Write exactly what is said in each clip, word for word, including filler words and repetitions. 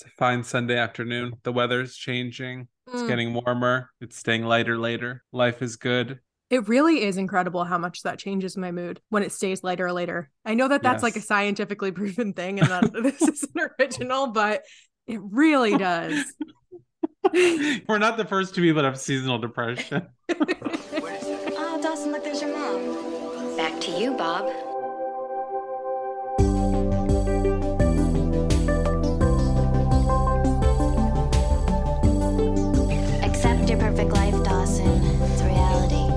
It's a fine Sunday afternoon. The weather's changing. It's mm. getting warmer. It's staying lighter later. Life is good. It really is incredible how much that changes my mood when it stays lighter or later. I know that that's yes. like a scientifically proven thing and that this isn't original, but it really does. We're not the first two people that have seasonal depression. Oh, Dawson, look, there's your mom. Back to you, Bob. Accept your perfect life, Dawson. It's reality.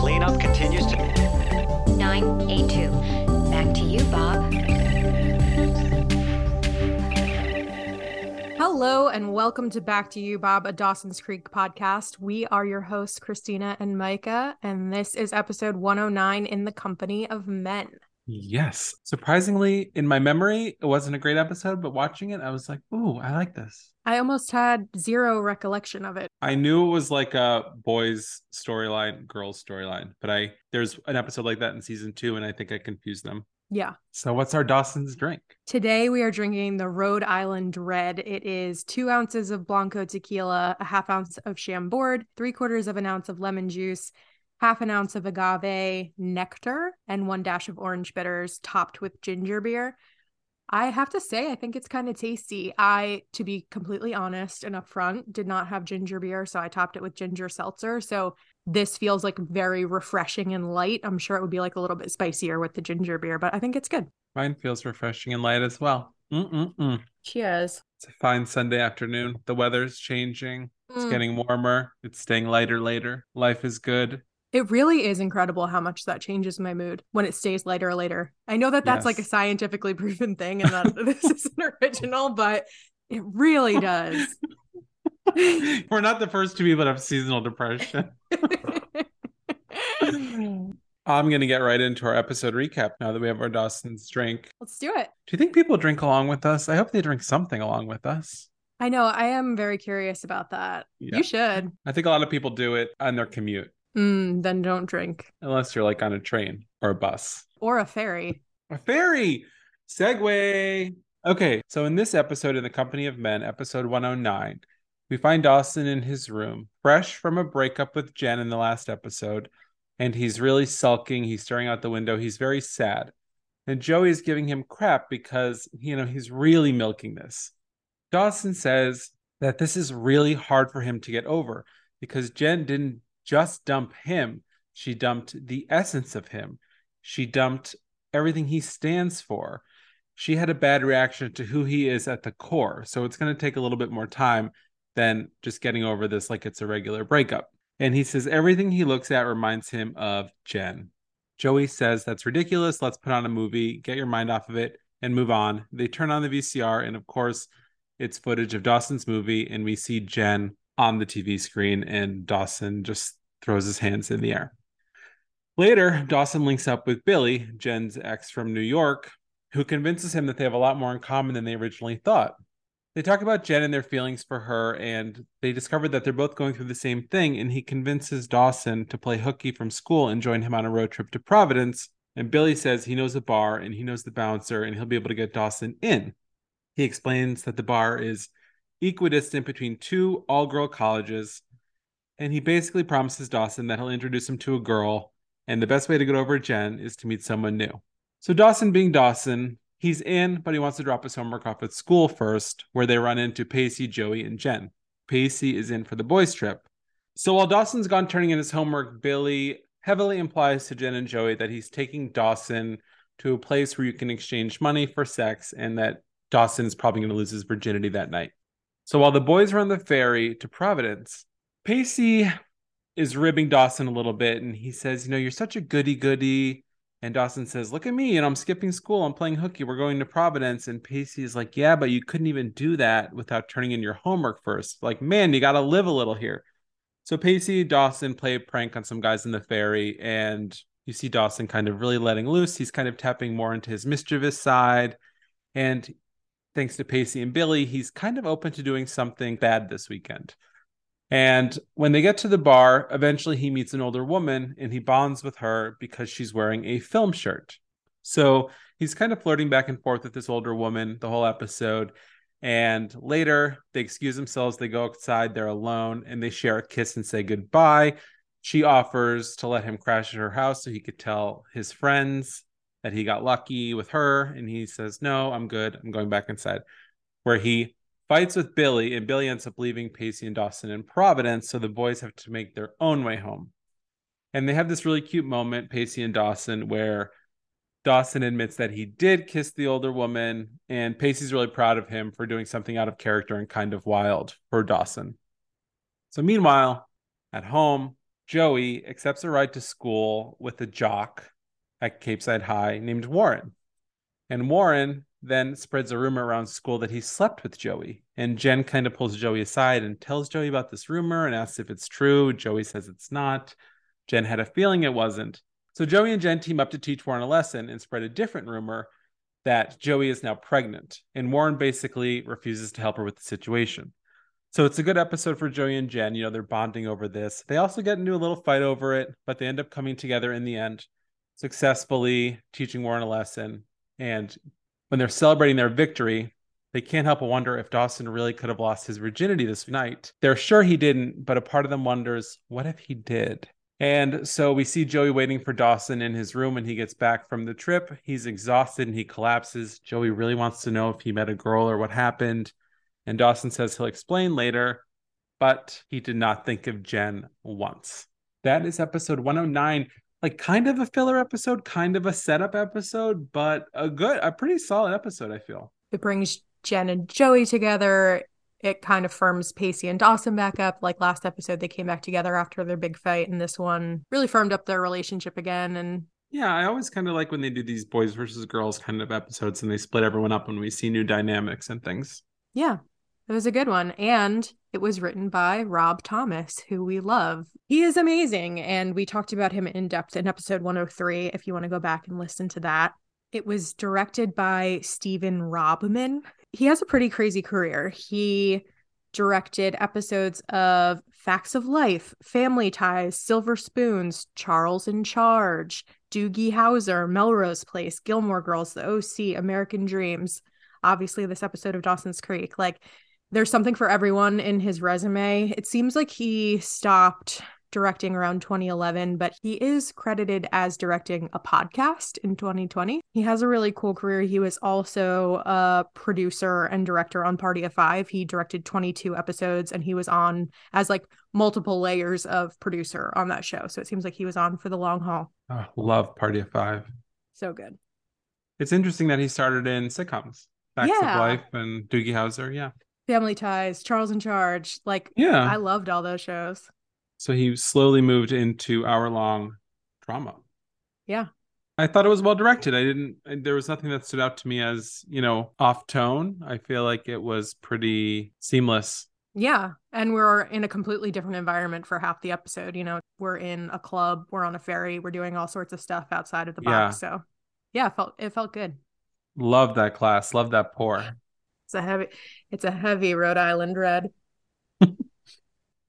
Cleanup continues to nine eighty-two. Back to you, Bob. Hello and welcome to Back to You, Bob, a Dawson's Creek podcast. We are your hosts, Christina and Micah, and this is episode one oh nine, In the Company of Men. Yes. Surprisingly, in my memory, it wasn't a great episode, but watching it, I was like, ooh, I like this. I almost had zero recollection of it. I knew it was like a boys storyline, girls storyline, but I there's an episode like that in season two, and I think I confused them. Yeah. So what's our Dawson's drink? Today we are drinking the Rhode Island Red. It is two ounces of Blanco tequila, a half ounce of Chambord, three quarters of an ounce of lemon juice, half an ounce of agave nectar, and one dash of orange bitters topped with ginger beer. I have to say, I think it's kind of tasty. I, to be completely honest and upfront, did not have ginger beer, so I topped it with ginger seltzer. So this feels like very refreshing and light. I'm sure it would be like a little bit spicier with the ginger beer, but I think it's good. Mine feels refreshing and light as well. Mm-mm-mm. Cheers. It's a fine Sunday afternoon. The weather's changing. It's mm. getting warmer. It's staying lighter later. Life is good. It really is incredible how much that changes my mood when it stays lighter or later. I know that that's yes. like a scientifically proven thing and that this isn't original, but it really does. We're not the first two people that have seasonal depression. I'm going to get right into our episode recap now that we have our Dawson's drink. Let's do it. Do you think people drink along with us? I hope they drink something along with us. I know. I am very curious about that. Yeah. You should. I think a lot of people do it on their commute. Mm, then don't drink. Unless you're like on a train or a bus. Or a ferry. A ferry! Segway! Okay, so in this episode, In the Company of Men, episode one oh nine, we find Dawson in his room, fresh from a breakup with Jen in the last episode, and he's really sulking. He's staring out the window. He's very sad. And Joey is giving him crap because, you know, he's really milking this. Dawson says that this is really hard for him to get over because Jen didn't just dump him. She dumped the essence of him. She dumped everything he stands for. She had a bad reaction to who he is at the core. So it's going to take a little bit more time than just getting over this like it's a regular breakup. And he says everything he looks at reminds him of Jen. Joey says, that's ridiculous. Let's put on a movie, get your mind off of it, and move on. They turn on the V C R, and of course, it's footage of Dawson's movie, and we see Jen on the T V screen, and Dawson just throws his hands in the air. Later, Dawson links up with Billy, Jen's ex from New York, who convinces him that they have a lot more in common than they originally thought. They talk about Jen and their feelings for her, and they discover that they're both going through the same thing, and he convinces Dawson to play hooky from school and join him on a road trip to Providence, and Billy says he knows a bar, and he knows the bouncer, and he'll be able to get Dawson in. He explains that the bar is equidistant between two all-girl colleges, and he basically promises Dawson that he'll introduce him to a girl, and the best way to get over Jen is to meet someone new. So Dawson being Dawson, he's in, but he wants to drop his homework off at school first, where they run into Pacey, Joey, and Jen. Pacey is in for the boys' trip. So while Dawson's gone turning in his homework, Billy heavily implies to Jen and Joey that he's taking Dawson to a place where you can exchange money for sex, and that Dawson is probably going to lose his virginity that night. So while the boys are on the ferry to Providence, Pacey is ribbing Dawson a little bit, and he says, you know, you're such a goody-goody. And Dawson says, look at me, and I'm skipping school. I'm playing hooky. We're going to Providence. And Pacey is like, yeah, but you couldn't even do that without turning in your homework first. Like, man, you got to live a little here. So Pacey, Dawson play a prank on some guys in the ferry. And you see Dawson kind of really letting loose. He's kind of tapping more into his mischievous side. And thanks to Pacey and Billy, he's kind of open to doing something bad this weekend. And when they get to the bar, eventually he meets an older woman, and he bonds with her because she's wearing a film shirt. So he's kind of flirting back and forth with this older woman the whole episode. And later they excuse themselves. They go outside. They're alone and they share a kiss and say goodbye. She offers to let him crash at her house so he could tell his friends that he got lucky with her. And he says, no, I'm good. I'm going back inside, where he fights with Billy, and Billy ends up leaving Pacey and Dawson in Providence. So the boys have to make their own way home. And they have this really cute moment, Pacey and Dawson, where Dawson admits that he did kiss the older woman, and Pacey's really proud of him for doing something out of character and kind of wild for Dawson. So meanwhile, at home, Joey accepts a ride to school with a jock at Capeside High named Warren. And Warren then spreads a rumor around school that he slept with Joey. And Jen kind of pulls Joey aside and tells Joey about this rumor and asks if it's true. Joey says it's not. Jen had a feeling it wasn't. So Joey and Jen team up to teach Warren a lesson and spread a different rumor that Joey is now pregnant. And Warren basically refuses to help her with the situation. So it's a good episode for Joey and Jen. You know, they're bonding over this. They also get into a little fight over it, but they end up coming together in the end, successfully teaching Warren a lesson. And when they're celebrating their victory, they can't help but wonder if Dawson really could have lost his virginity this night. They're sure he didn't, but a part of them wonders, what if he did? And so we see Joey waiting for Dawson in his room when he gets back from the trip. He's exhausted and he collapses. Joey really wants to know if he met a girl or what happened. And Dawson says he'll explain later, but he did not think of Jen once. That is episode one oh nine. Like, kind of a filler episode, kind of a setup episode, but a good, a pretty solid episode, I feel. It brings Jen and Joey together. It kind of firms Pacey and Dawson back up. Like last episode, they came back together after their big fight, and this one really firmed up their relationship again. And yeah, I always kind of like when they do these boys versus girls kind of episodes and they split everyone up when we see new dynamics and things. Yeah, it was a good one. And it was written by Rob Thomas, who we love. He is amazing. And we talked about him in depth in episode one oh three, if you want to go back and listen to that. It was directed by Stephen Robman. He has a pretty crazy career. He directed episodes of Facts of Life, Family Ties, Silver Spoons, Charles in Charge, Doogie Howser, Melrose Place, Gilmore Girls, The O C, American Dreams, obviously this episode of Dawson's Creek. Like, there's something for everyone in his resume. It seems like he stopped directing around twenty eleven, but he is credited as directing a podcast in twenty twenty. He has a really cool career. He was also a producer and director on Party of Five. He directed twenty-two episodes, and he was on as like multiple layers of producer on that show. So it seems like he was on for the long haul. Oh, love Party of Five. So good. It's interesting that he started in sitcoms, Facts yeah. of Life and Doogie Howser. Yeah. Family Ties, Charles in Charge. Like, yeah. I loved all those shows. So he slowly moved into hour-long drama. Yeah. I thought it was well directed. I didn't, there was nothing that stood out to me as, you know, off tone. I feel like it was pretty seamless. Yeah. And we're in a completely different environment for half the episode. You know, we're in a club, we're on a ferry, we're doing all sorts of stuff outside of the box. Yeah. So yeah, it felt, it felt good. Love that class. Love that pour. It's a heavy, it's a heavy Rhode Island Red.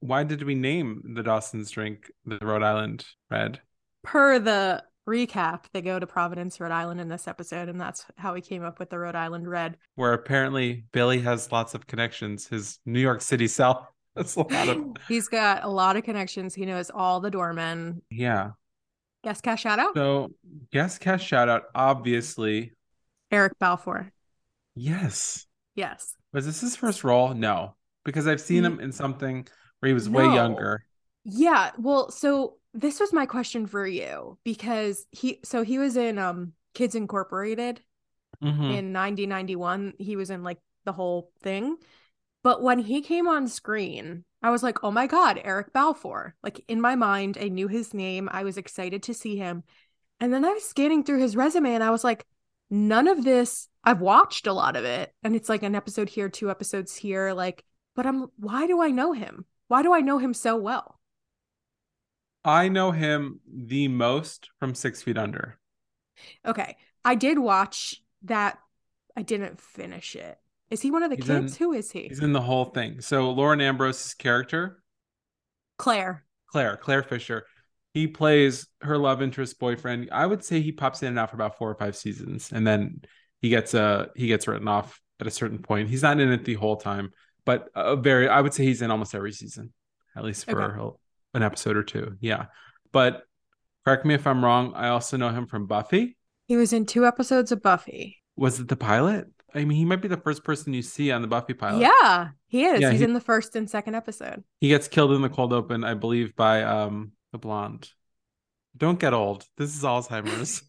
Why did we name the Dawson's drink the Rhode Island Red? Per the recap, they go to Providence, Rhode Island in this episode, and that's how we came up with the Rhode Island Red. Where apparently Billy has lots of connections. His New York City self. That's a lot of... He's got a lot of connections. He knows all the doormen. Yeah. Guest cast shout out? So, guest cast shout out, obviously. Eric Balfour. Yes. Yes. Was this his first role? No. Because I've seen he... him in something... Or he was no. way younger. Yeah. Well, so this was my question for you, because he, so he was in um Kids Incorporated mm-hmm. in ninety, ninety-one. He was in like the whole thing. But when he came on screen, I was like, oh my God, Eric Balfour. Like, in my mind, I knew his name. I was excited to see him. And then I was scanning through his resume and I was like, none of this, I've watched a lot of it. And it's like an episode here, two episodes here. Like, but I'm, why do I know him? Why do I know him so well? I know him the most from Six Feet Under. Okay. I did watch that. I didn't finish it. Is he one of the he's kids? In, Who is he? He's in the whole thing. So Lauren Ambrose's character. Claire. Claire. Claire Fisher. He plays her love interest boyfriend. I would say he pops in and out for about four or five seasons, and then he gets uh he gets written off at a certain point. He's not in it the whole time, but a very I would say he's in almost every season, at least for okay. an episode or two. Yeah, but correct me if I'm wrong. I also know him from Buffy. He was in two episodes of Buffy. Was it the pilot? I mean, he might be the first person you see on the Buffy pilot. Yeah, he is. Yeah, He's he, in the first and second episode. He gets killed in the cold open, I believe, by um the blonde. Don't get old. This is Alzheimer's.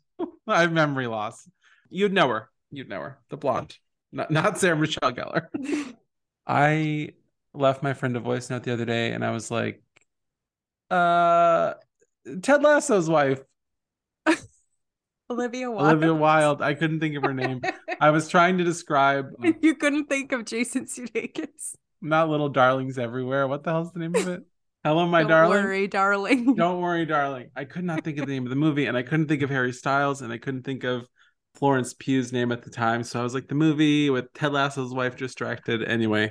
I have memory loss. You'd know her. You'd know her. The blonde. Not, not Sarah Michelle Gellar. I left my friend a voice note the other day, and I was like, uh, Ted Lasso's wife. Olivia Wilde. Olivia Wilde. I couldn't think of her name. I was trying to describe. You couldn't think of Jason Sudeikis. Not Little Darlings Everywhere. What the hell's the name of it? Hello, my Don't darling. Don't worry, darling. Don't worry, darling. I could not think of the name of the movie, and I couldn't think of Harry Styles, and I couldn't think of Florence Pugh's name at the time. So I was like, the movie with Ted Lasso's wife distracted. Anyway,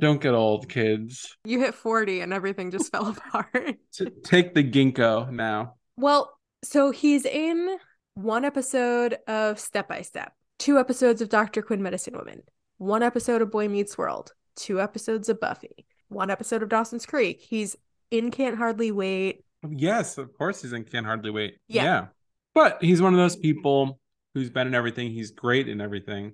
don't get old, kids. You hit forty, and everything just fell apart. Take the ginkgo now. Well, so he's in one episode of Step by Step, two episodes of Doctor Quinn Medicine Woman, one episode of Boy Meets World, two episodes of Buffy, one episode of Dawson's Creek. He's in Can't Hardly Wait. Yes, of course he's in Can't Hardly Wait. Yeah. yeah. But he's one of those people who's been in everything. He's great in everything.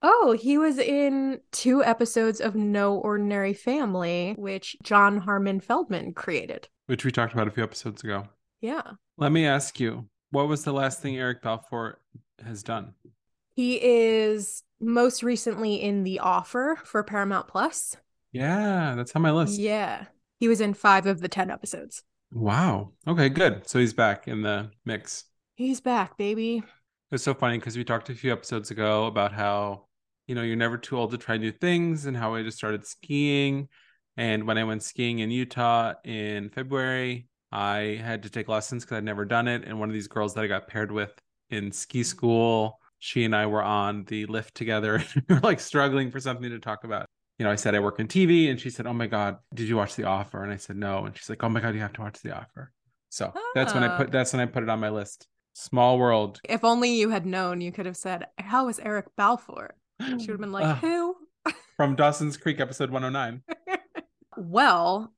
Oh, he was in two episodes of No Ordinary Family, which John Harmon Feldman created. Which we talked about a few episodes ago. Yeah. Let me ask you, what was the last thing Eric Balfour has done? He is most recently in The Offer for Paramount Plus. Yeah, that's on my list. Yeah. He was in five of the ten episodes. Wow. Okay, good. So he's back in the mix. He's back, baby. It's so funny because we talked a few episodes ago about how, you know, you're never too old to try new things, and how I just started skiing. And when I went skiing in Utah in February, I had to take lessons because I'd never done it. And one of these girls that I got paired with in ski school, she and I were on the lift together and we were like struggling for something to talk about. You know, I said, I work in T V, and she said, oh my God, did you watch The Offer? And I said, no. And she's like, oh my God, you have to watch The Offer. So oh. that's when I put, that's when I put it on my list. Small world. If only you had known, you could have said, how is Eric Balfour? She would have been like, uh, who? From Dawson's Creek, episode one oh nine. Well,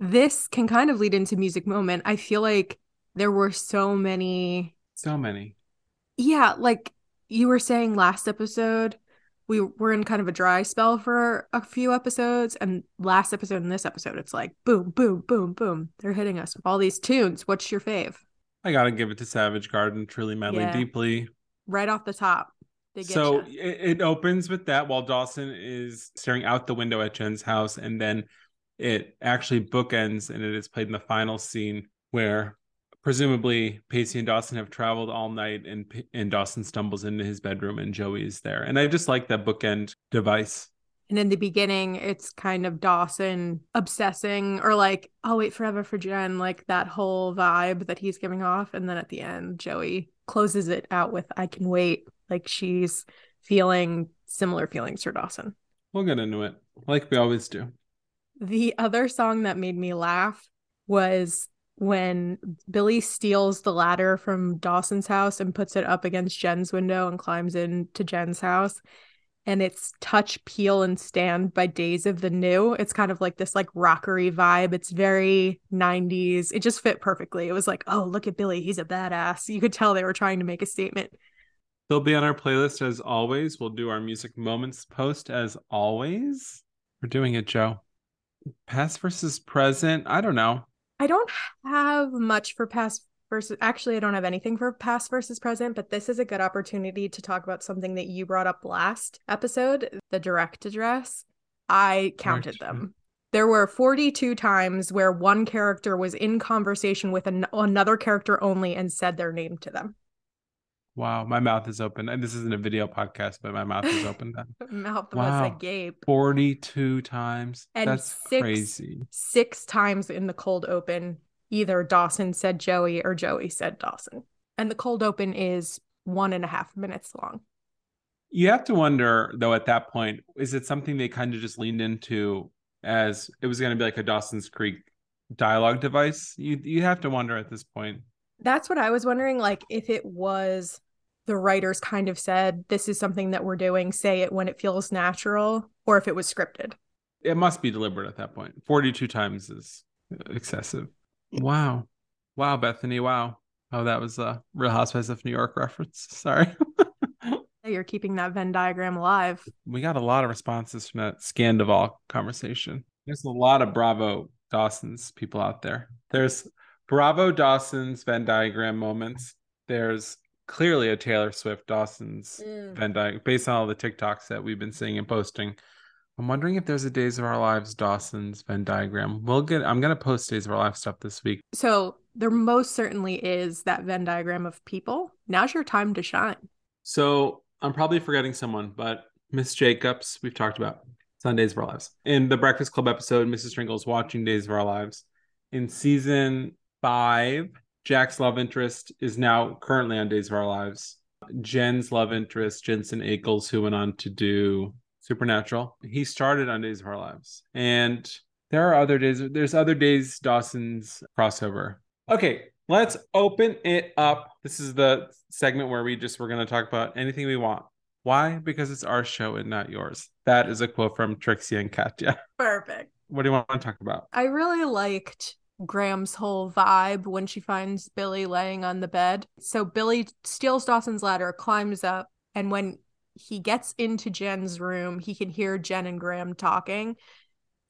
this can kind of lead into Music Moment. I feel like there were so many. So many. Yeah. Like you were saying last episode, we were in kind of a dry spell for a few episodes. And last episode and this episode, it's like, boom, boom, boom, boom. They're hitting us with all these tunes. What's your fave? I got to give it to Savage Garden, Truly, Madly, yeah. Deeply. Right off the top. They get so it, it opens with that while Dawson is staring out the window at Jen's house. And then it actually bookends, and it is played in the final scene where presumably Pacey and Dawson have traveled all night, and and Dawson stumbles into his bedroom and Joey is there. And I just like that bookend device. And in the beginning, it's kind of Dawson obsessing, or like, I'll wait forever for Jen, like that whole vibe that he's giving off. And then at the end, Joey closes it out with, I can wait. Like she's feeling similar feelings for Dawson. We'll get into it like we always do. The other song that made me laugh was when Billy steals the ladder from Dawson's house and puts it up against Jen's window and climbs into Jen's house. And it's Touch, Peel, and Stand by Days of the New. It's kind of like this like rockery vibe. It's very nineties. It just fit perfectly. It was like, oh, look at Billy. He's a badass. You could tell they were trying to make a statement. They'll be on our playlist as always. We'll do our Music Moments post as always. We're doing it, Joe. Past versus present. I don't know. I don't have much for past versus. Actually, I don't have anything for past versus present, but this is a good opportunity to talk about something that you brought up last episode, the direct address. I counted Correct. them. There were forty-two times where one character was in conversation with an- another character only and said their name to them. Wow, my mouth is open. And this isn't a video podcast, but my mouth is open. Mouth wow. was agape. forty-two times. And that's six, crazy. Six times in the cold open, either Dawson said Joey or Joey said Dawson. And the cold open is one and a half minutes long. You have to wonder, though, at that point, is it something they kind of just leaned into as it was going to be like a Dawson's Creek dialogue device? You you have to wonder at this point. That's what I was wondering, like, if it was the writers kind of said, this is something that we're doing, say it when it feels natural, or if it was scripted. It must be deliberate at that point. forty-two times is excessive. Wow. Wow, Bethany. Wow. Oh, that was a Real Housewives of New York reference. Sorry. You're keeping that Venn diagram alive. We got a lot of responses from that Scandival conversation. There's a lot of Bravo Dawson's people out there. There's Bravo Dawson's Venn diagram moments. There's clearly a Taylor Swift Dawson's mm. Venn diagram based on all the TikToks that we've been seeing and posting. I'm wondering if there's a Days of Our Lives Dawson's Venn diagram. We'll get, I'm going to post Days of Our Lives stuff this week. So there most certainly is that Venn diagram of people. Now's your time to shine. So I'm probably forgetting someone, but Miss Jacobs, we've talked about. It's on Days of Our Lives. In the Breakfast Club episode, Missus Tringle is watching Days of Our Lives. In season five, Jack's love interest is now currently on Days of Our Lives. Jen's love interest, Jensen Ackles, who went on to do Supernatural, he started on Days of Our Lives. And there are other days, there's other days Dawson's crossover. Okay, let's open it up. This is the segment where we just, we're going to talk about anything we want. Why? Because it's our show and not yours. That is a quote from Trixie and Katya. Perfect. What do you want to talk about? I really liked Graham's whole vibe when she finds Billy laying on the bed. So Billy steals Dawson's ladder, climbs up, and when he gets into Jen's room, he can hear Jen and Graham talking,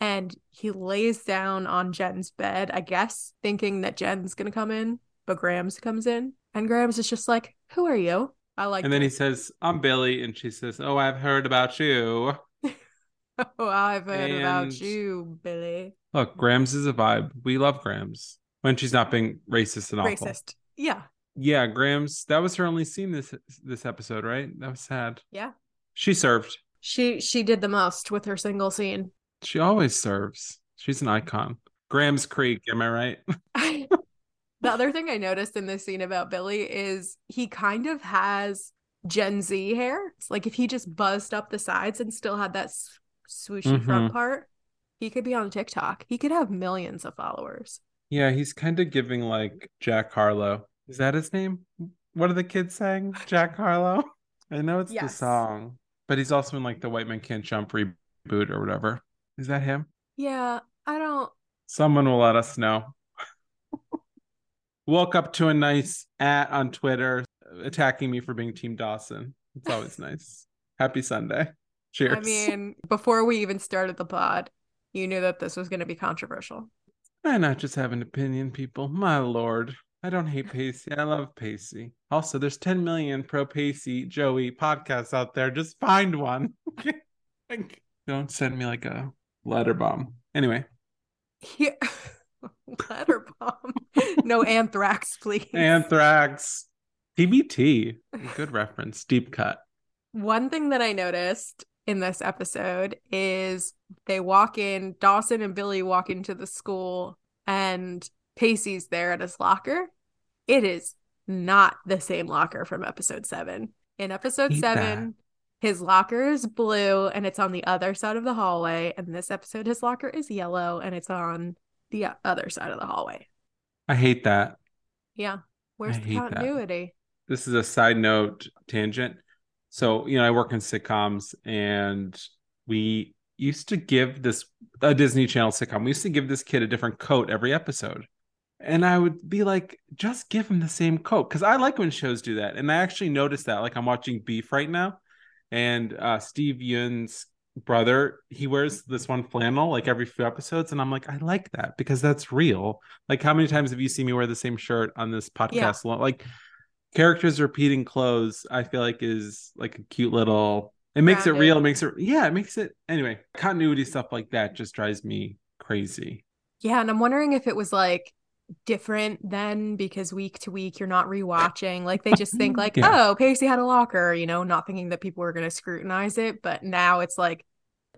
and he lays down on Jen's bed, I guess, thinking that Jen's going to come in, but Graham's comes in, and Graham's is just like, who are you? I like And that. Then he says, I'm Billy, and she says, oh, I've heard about you. oh, I've heard and... about you, Billy. Look, Graham's is a vibe. We love Graham's when she's not being racist and awful. Racist, yeah. Yeah, Graham's, that was her only scene this this episode, right? That was sad. Yeah. She served. She she did the most with her single scene. She always serves. She's an icon. Graham's Creek, am I right? I, the other thing I noticed in this scene about Billy is he kind of has Gen Z hair. It's like if he just buzzed up the sides and still had that swooshy mm-hmm. front part, he could be on TikTok. He could have millions of followers. Yeah, he's kind of giving like Jack Harlow. Is that his name? What are the kids saying? Jack Harlow? I know it's yes. the song, but he's also in like the White Man Can't Jump reboot or whatever. Is that him? Yeah, I don't. Someone will let us know. Woke up to a nice at on Twitter attacking me for being Team Dawson. It's always nice. Happy Sunday. Cheers. I mean, before we even started the pod, you knew that this was going to be controversial. I not just have an opinion, people. My Lord. I don't hate Pacey. I love Pacey. Also, there's ten million pro-Pacey Joey podcasts out there. Just find one. Don't send me like a letter bomb. Anyway. Yeah. Letter bomb. No anthrax, please. Anthrax. T B T. Good reference. Deep cut. One thing that I noticed in this episode is they walk in, Dawson and Billy walk into the school, and Pacey's there at his locker. It is not the same locker from episode seven. In episode Eat seven, that. His locker is blue and it's on the other side of the hallway. And this episode, his locker is yellow and it's on the other side of the hallway. I hate that. Yeah. Where's I the continuity? That. This is a side note tangent. So, you know, I work in sitcoms and we used to give this, a Disney Channel sitcom, we used to give this kid a different coat every episode. And I would be like, just give him the same coat. Because I like when shows do that. And I actually noticed that. Like, I'm watching Beef right now. And uh, Steve Yeun's brother, he wears this one flannel, like, every few episodes. And I'm like, I like that. Because that's real. Like, how many times have you seen me wear the same shirt on this podcast? Yeah. Like, characters repeating clothes, I feel like, is, like, a cute little... It makes Grounded. It real. It makes it... Yeah, it makes it... Anyway, continuity stuff like that just drives me crazy. Yeah, and I'm wondering if it was, like... different then because week to week you're not rewatching, like they just think like yeah. oh, Pacey had a locker, you know, not thinking that people were going to scrutinize it. But now it's like,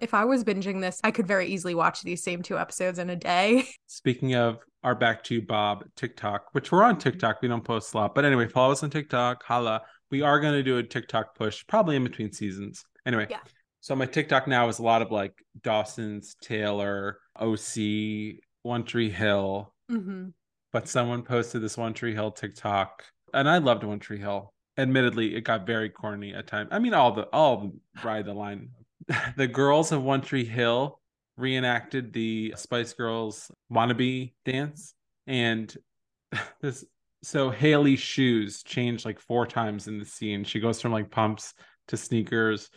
if I was binging this, I could very easily watch these same two episodes in a day. Speaking of our Back to You Bob TikTok, which we're on TikTok, we don't post a lot, but anyway, follow us on TikTok. Holla. We are going to do a TikTok push probably in between seasons anyway. Yeah. So my TikTok now is a lot of like Dawson's, Taylor, O C One Tree Hill, mm-hmm. but someone posted this One Tree Hill TikTok, and I loved One Tree Hill. Admittedly, it got very corny at times. I mean, all the all ride the line. The girls of One Tree Hill reenacted the Spice Girls wannabe dance, and this. So Haley's shoes changed like four times in the scene. She goes from like pumps to sneakers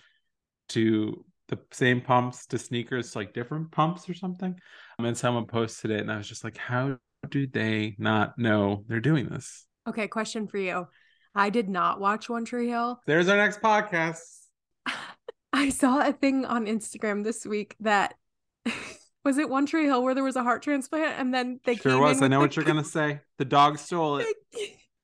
to the same pumps to sneakers to like different pumps or something. And someone posted it, and I was just like, how do they not know they're doing this? Okay, question for you. I did not watch One Tree Hill. There's our next podcast. I saw a thing on Instagram this week that was it One Tree Hill where there was a heart transplant and then they sure came was. In I know the... what you're going to say. The dog stole it.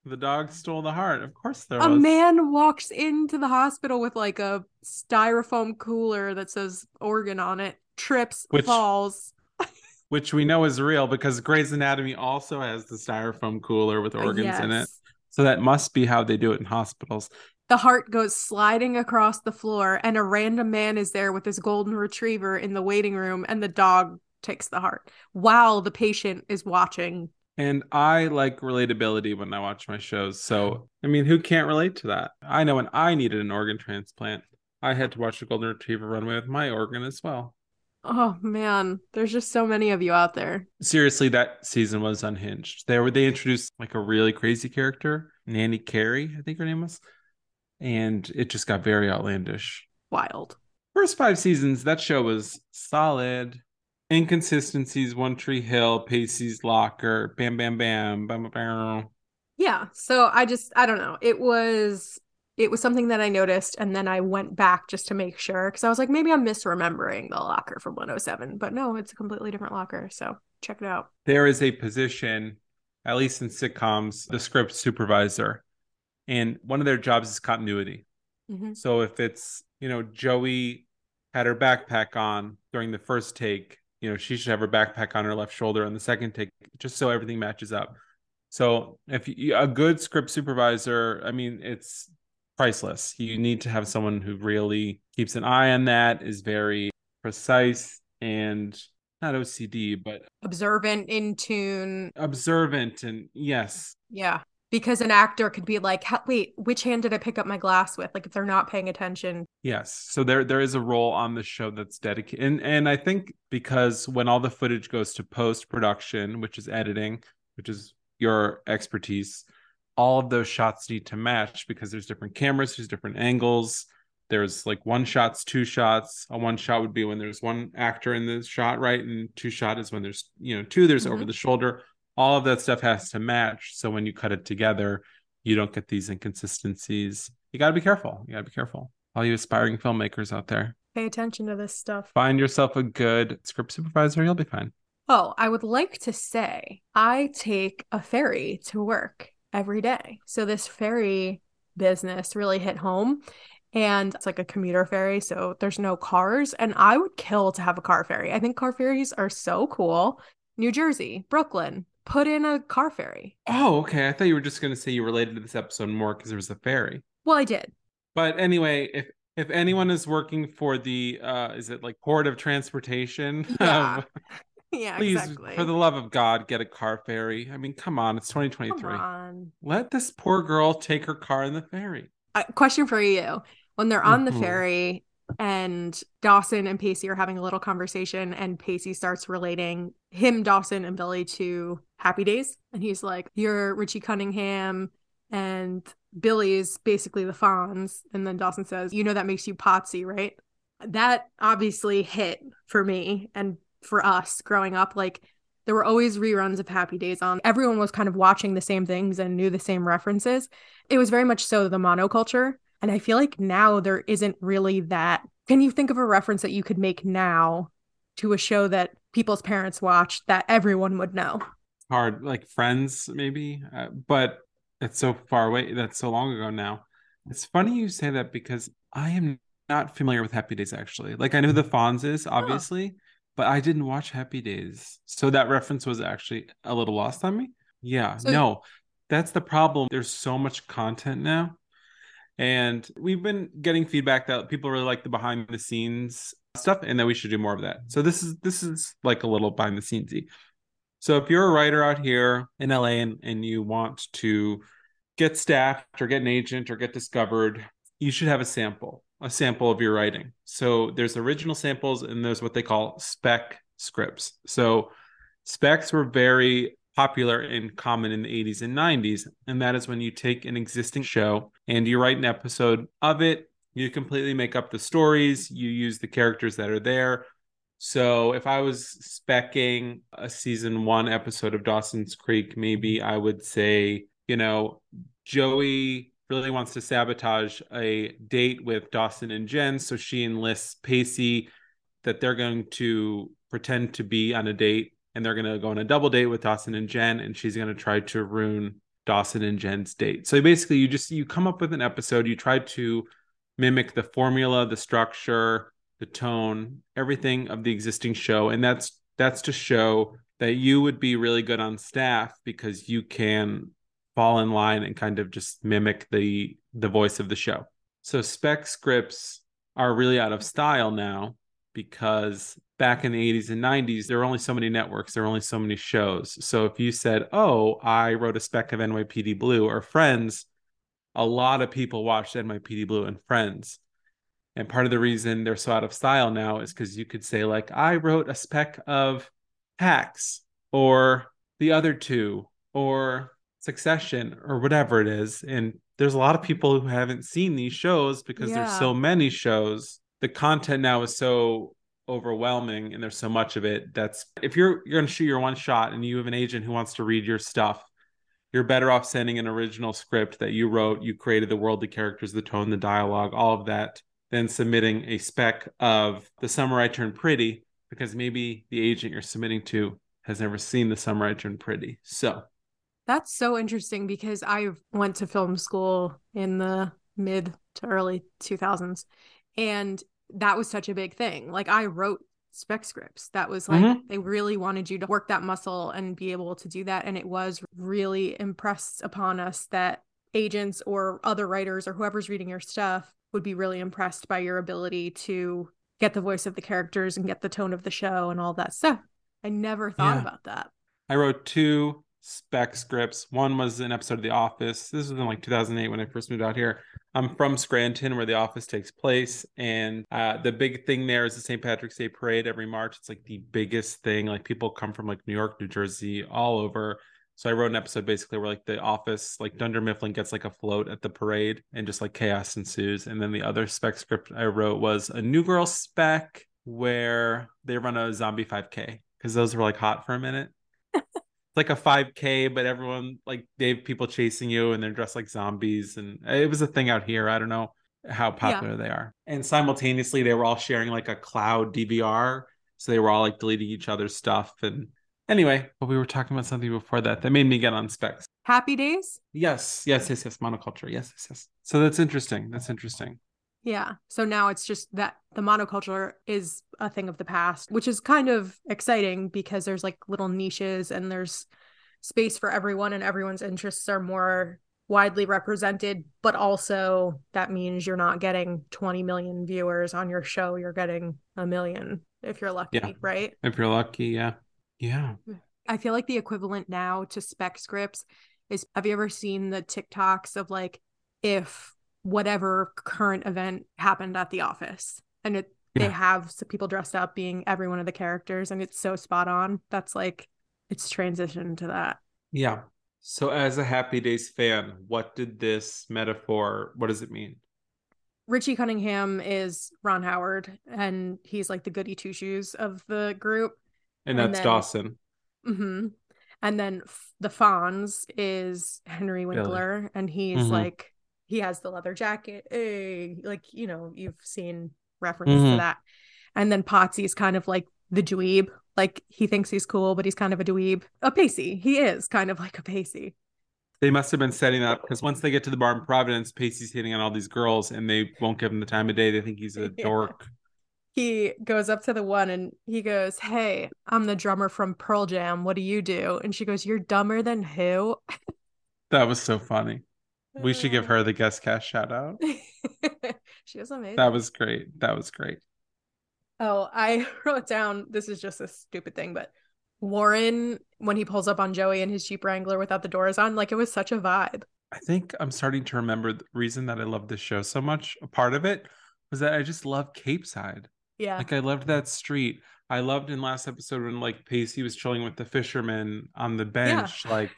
The dog stole the heart. Of course there a was. A man walks into the hospital with like a styrofoam cooler that says organ on it, trips, which, falls. Which we know is real because Grey's Anatomy also has the styrofoam cooler with organs yes. in it. So that must be how they do it in hospitals. The heart goes sliding across the floor, and a random man is there with his golden retriever in the waiting room, and the dog takes the heart while the patient is watching. And I like relatability when I watch my shows. So, I mean, who can't relate to that? I know when I needed an organ transplant, I had to watch the golden retriever run away with my organ as well. Oh, man. There's just so many of you out there. Seriously, that season was unhinged. There were, they introduced like a really crazy character, Nanny Carey, I think her name was. And it just got very outlandish. Wild. First five seasons, that show was solid. Inconsistencies, One Tree Hill, Pacey's Locker, bam, bam, bam, bam, bam, bam. Yeah. So I just, I don't know. It was, it was something that I noticed. And then I went back just to make sure. Because I was like, maybe I'm misremembering the locker from one oh seven. But no, it's a completely different locker. So check it out. There is a position, at least in sitcoms, the script supervisor. And one of their jobs is continuity. Mm-hmm. So if it's, you know, Joey had her backpack on during the first take, you know, she should have her backpack on her left shoulder on the second take, just so everything matches up. So if you, a good script supervisor, I mean, it's priceless. You need to have someone who really keeps an eye on that, is very precise and not O C D, but observant, in tune. Observant and yes. Yeah. Because an actor could be like, wait, which hand did I pick up my glass with? Like if they're not paying attention. Yes. So there there is a role on the show that's dedicated. And, and I think because when all the footage goes to post-production, which is editing, which is your expertise, all of those shots need to match because there's different cameras, there's different angles. There's like one shots, two shots. A one shot would be when there's one actor in the shot, right? And two shot is when there's, you know, two, there's mm-hmm. over the shoulder. All of that stuff has to match. So when you cut it together, you don't get these inconsistencies. You got to be careful. You got to be careful. All you aspiring filmmakers out there. Pay attention to this stuff. Find yourself a good script supervisor. You'll be fine. Oh, I would like to say I take a ferry to work every day. So this ferry business really hit home. And it's like a commuter ferry. So there's no cars. And I would kill to have a car ferry. I think car ferries are so cool. New Jersey, Brooklyn. Put in a car ferry. Oh, okay. I thought you were just going to say you related to this episode more because there was a ferry. Well, I did. But anyway, if if anyone is working for the, uh, is it like Port of Transportation? Yeah, um, yeah please, exactly. For the love of God, get a car ferry. I mean, come on. It's twenty twenty-three. Come on. Let this poor girl take her car in the ferry. Uh, question for you. When they're on mm-hmm. the ferry and Dawson and Pacey are having a little conversation and Pacey starts relating him, Dawson, and Billy to Happy Days. And he's like, you're Richie Cunningham and Billy is basically the Fonz. And then Dawson says, you know, that makes you Potsy, right? That obviously hit for me and for us growing up. Like there were always reruns of Happy Days on. Everyone was kind of watching the same things and knew the same references. It was very much so the monoculture. And I feel like now there isn't really that. Can you think of a reference that you could make now to a show that people's parents watched that everyone would know? Hard, like Friends maybe, uh, but it's so far away. That's so long ago now. It's funny you say that because I am not familiar with Happy Days actually. Like I know the Fonz is obviously, huh. but I didn't watch Happy Days, so that reference was actually a little lost on me. Yeah, so- no, that's the problem. There's so much content now, and we've been getting feedback that people really like the behind the scenes stuff, and that we should do more of that. So this is this is like a little behind the scenesy. So if you're a writer out here in L A and, and you want to get staffed or get an agent or get discovered, you should have a sample, a sample of your writing. So there's original samples and there's what they call spec scripts. So specs were very popular and common in the eighties and nineties. And that is when you take an existing show and you write an episode of it. You completely make up the stories. You use the characters that are there. So if I was speccing a season one episode of Dawson's Creek, maybe I would say, you know, Joey really wants to sabotage a date with Dawson and Jen. So she enlists Pacey that they're going to pretend to be on a date. And they're going to go on a double date with Dawson and Jen, and she's going to try to ruin Dawson and Jen's date. So basically, you just you come up with an episode. You try to mimic the formula, the structure, the tone, everything of the existing show. And that's that's to show that you would be really good on staff because you can fall in line and kind of just mimic the the voice of the show. So spec scripts are really out of style now, because back in the eighties and nineties, there were only so many networks. There were only so many shows. So if you said, oh, I wrote a spec of N Y P D Blue or Friends, a lot of people watched N Y P D Blue and Friends. And part of the reason they're so out of style now is because you could say, like, I wrote a spec of Hacks or The Other Two or Succession or whatever it is. And there's a lot of people who haven't seen these shows because yeah. there's so many shows. The content now is so overwhelming and there's so much of it that's, if you're you're going to shoot your one shot and you have an agent who wants to read your stuff, you're better off sending an original script that you wrote, you created the world, the characters, the tone, the dialogue, all of that, than submitting a spec of The Summer I Turned Pretty, because maybe the agent you're submitting to has never seen The Summer I Turned Pretty. So that's so interesting, because I went to film school in the mid to early two thousands, and that was such a big thing. Like, I wrote spec scripts. That was like, mm-hmm. they really wanted you to work that muscle and be able to do that. And it was really impressed upon us that agents or other writers or whoever's reading your stuff would be really impressed by your ability to get the voice of the characters and get the tone of the show and all that stuff. I never thought yeah. about that. I wrote two spec scripts. One was an episode of The Office. This was in like two thousand eight when I first moved out here. I'm from Scranton, where The Office takes place, and uh the big thing there is the Saint Patrick's Day parade every March. It's like the biggest thing. Like, people come from like New York, New Jersey, all over. So I wrote an episode basically where like The Office, like Dunder Mifflin gets like a float at the parade and just like chaos ensues. And then the other spec script I wrote was a New Girl spec where they run a zombie five K, because those were like hot for a minute. Like a five K, but everyone, like, they have people chasing you and they're dressed like zombies, and it was a thing out here. I don't know how popular yeah. they are. And simultaneously they were all sharing like a cloud D V R, so they were all like deleting each other's stuff. And anyway, but we were talking about something before that that made me get on specs. Happy Days? Yes, yes, yes, yes. Monoculture. Yes, yes, yes. So that's interesting. That's interesting. Yeah. So now it's just that the monoculture is a thing of the past, which is kind of exciting, because there's like little niches and there's space for everyone, and everyone's interests are more widely represented. But also that means you're not getting twenty million viewers on your show. You're getting a million if you're lucky, yeah. right? If you're lucky. Yeah. Yeah. I feel like the equivalent now to spec scripts is, have you ever seen the TikToks of like, if whatever current event happened at The Office, and it yeah. they have some people dressed up being every one of the characters, and it's so spot on. That's like, it's transitioned to that. Yeah. So as a Happy Days fan, what did this metaphor, what does it mean? Richie Cunningham is Ron Howard, and he's like the goody two shoes of the group, and that's and then, Dawson mm-hmm. and then f- the Fonz is Henry Winkler, really? And he's mm-hmm. like, he has the leather jacket, hey, like, you know, you've seen references mm-hmm. to that. And then Potsy is kind of like the dweeb. Like, he thinks he's cool, but he's kind of a dweeb. A Pacey. He is kind of like a Pacey. They must have been setting that up, because once they get to the bar in Providence, Pacey's hitting on all these girls and they won't give him the time of day. They think he's a yeah. dork. He goes up to the one and he goes, hey, I'm the drummer from Pearl Jam. What do you do? And she goes, you're dumber than who? That was so funny. We should give her the guest cast shout out. She was amazing. That was great. That was great. Oh, I wrote down, this is just a stupid thing, but Warren when he pulls up on Joey in his Jeep Wrangler without the doors on, like, it was such a vibe. I think I'm starting to remember the reason that I love this show so much. A part of it was that I just love Capeside. Yeah. Like, I loved that street. I loved in last episode when, like, Pacey was chilling with the fisherman on the bench. Yeah. Like,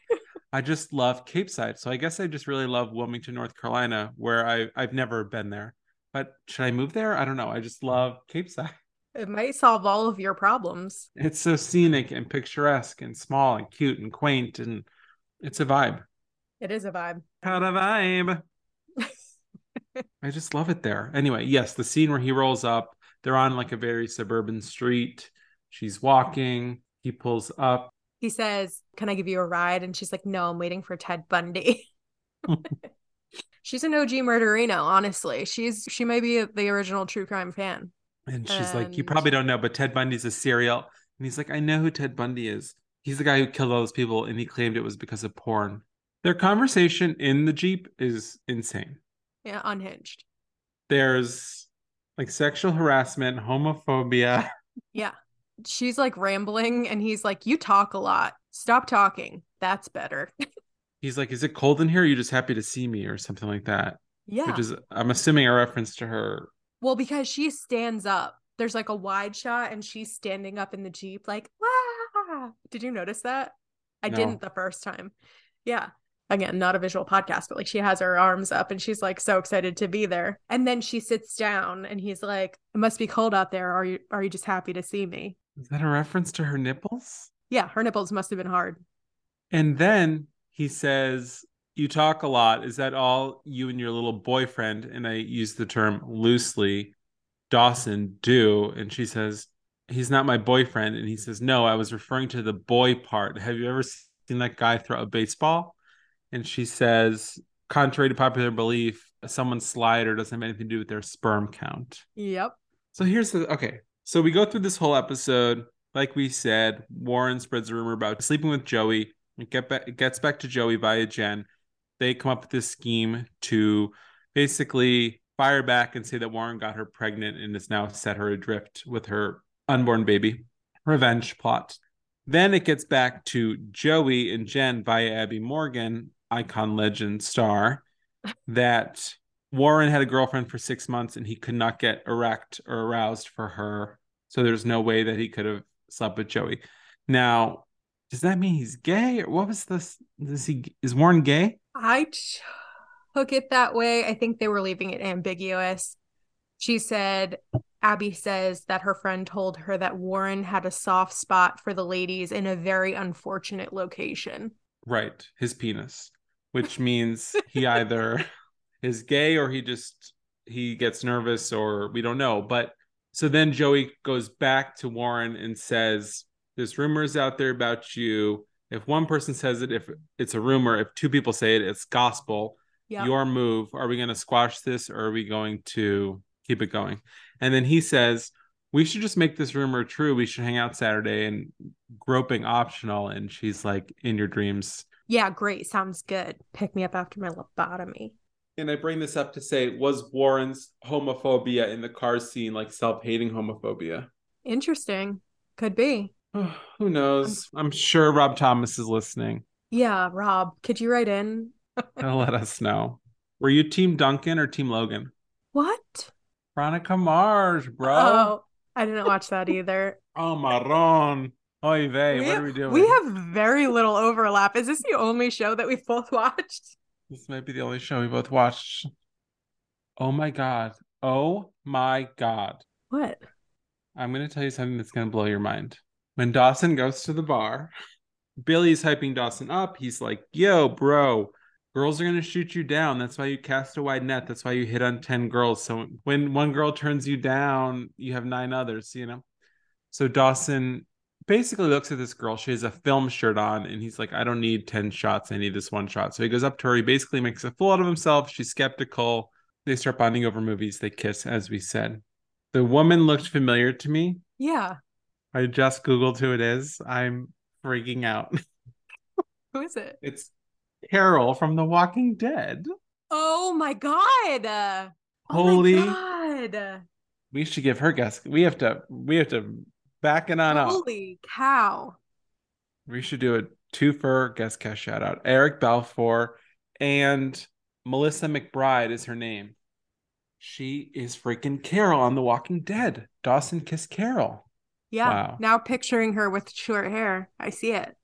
I just love Capeside. So I guess I just really love Wilmington, North Carolina, where I, I've never been there. But should I move there? I don't know. I just love Capeside. It might solve all of your problems. It's so scenic and picturesque and small and cute and quaint. And it's a vibe. It is a vibe. Had a vibe. I just love it there. Anyway, yes, the scene where he rolls up, they're on like a very suburban street. She's walking. He pulls up. He says, "Can I give you a ride?" And she's like, "No, I'm waiting for Ted Bundy." She's an O G murderino, honestly. She's she may be the original true crime fan. And she's and... like, "You probably don't know, but Ted Bundy's a serial." And he's like, "I know who Ted Bundy is. He's the guy who killed all those people, and he claimed it was because of porn." Their conversation in the Jeep is insane. Yeah, unhinged. There's like sexual harassment, homophobia. Yeah. She's like rambling and he's like, "You talk a lot. Stop talking. That's better." He's like, "Is it cold in here? Are you just happy to see me?" or something like that. Yeah. Which is, I'm assuming, a reference to her. Well, because she stands up. There's like a wide shot and she's standing up in the Jeep like, "Wah!" Did you notice that? I no. didn't the first time. Yeah. Again, not a visual podcast, but like she has her arms up and she's like so excited to be there. And then she sits down and he's like, "It must be cold out there. Are you are you just happy to see me?" Is that a reference to her nipples? Yeah, her nipples must have been hard. And then he says, "You talk a lot. Is that all you and your little boyfriend," and I use the term loosely, "Dawson do?" And she says, "He's not my boyfriend." And he says, "No, I was referring to the boy part. Have you ever seen that guy throw a baseball?" And she says, "Contrary to popular belief, someone's slider doesn't have anything to do with their sperm count." Yep. So here's the, okay. So we go through this whole episode. Like we said, Warren spreads a rumor about sleeping with Joey. It, get back, it gets back to Joey via Jen. They come up with this scheme to basically fire back and say that Warren got her pregnant and has now set her adrift with her unborn baby. Revenge plot. Then it gets back to Joey and Jen via Abby Morgan, icon, legend, star, that Warren had a girlfriend for six months and he could not get erect or aroused for her. So there's no way that he could have slept with Joey. Now, does that mean he's gay? Or what was this? Is he, is Warren gay? I took it that way. I think they were leaving it ambiguous. She said... Abby says that her friend told her that Warren had a soft spot for the ladies in a very unfortunate location. Right. His penis, which means he either is gay or he just, he gets nervous or we don't know. But so then Joey goes back to Warren and says, "There's rumors out there about you. If one person says it, if it's a rumor, if two people say it, it's gospel." Yep. "Your move. Are we going to squash this or are we going to keep it going?" And then he says, "We should just make this rumor true. We should hang out Saturday and groping optional." And she's like, "In your dreams." Yeah, great. Sounds good. Pick me up after my lobotomy. And I bring this up to say, was Warren's homophobia in the car scene like self-hating homophobia? Interesting. Could be. Oh, who knows? I'm sure Rob Thomas is listening. Yeah, Rob, could you write in? Let us know. Were you Team Duncan or Team Logan? What? Veronica Mars, bro. Oh, I didn't watch that either. Oh, Marron. Oy vey, what have, are we doing? We have very little overlap. Is this the only show that we've both watched? This might be the only show we both watched. Oh, my God. Oh, my God. What? I'm going to tell you something that's going to blow your mind. When Dawson goes to the bar, Billy's hyping Dawson up. He's like, "Yo, bro. Girls are going to shoot you down. That's why you cast a wide net. That's why you hit on ten girls. So when one girl turns you down, you have nine others, you know?" So Dawson basically looks at this girl. She has a film shirt on. And he's like, "I don't need ten shots. I need this one shot." So he goes up to her. He basically makes a fool out of himself. She's skeptical. They start bonding over movies. They kiss, as we said. The woman looked familiar to me. Yeah. I just Googled who it is. I'm freaking out. Who is it? It's Carol from The Walking Dead. Oh my God. Uh, Holy oh my God. We should give her guess. We have to we have to back it on up. Holy cow. We should do a twofer guest cast shout out. Eric Balfour and Melissa McBride is her name. She is freaking Carol on The Walking Dead. Dawson kissed Carol. Yeah. Wow. Now picturing her with short hair. I see it.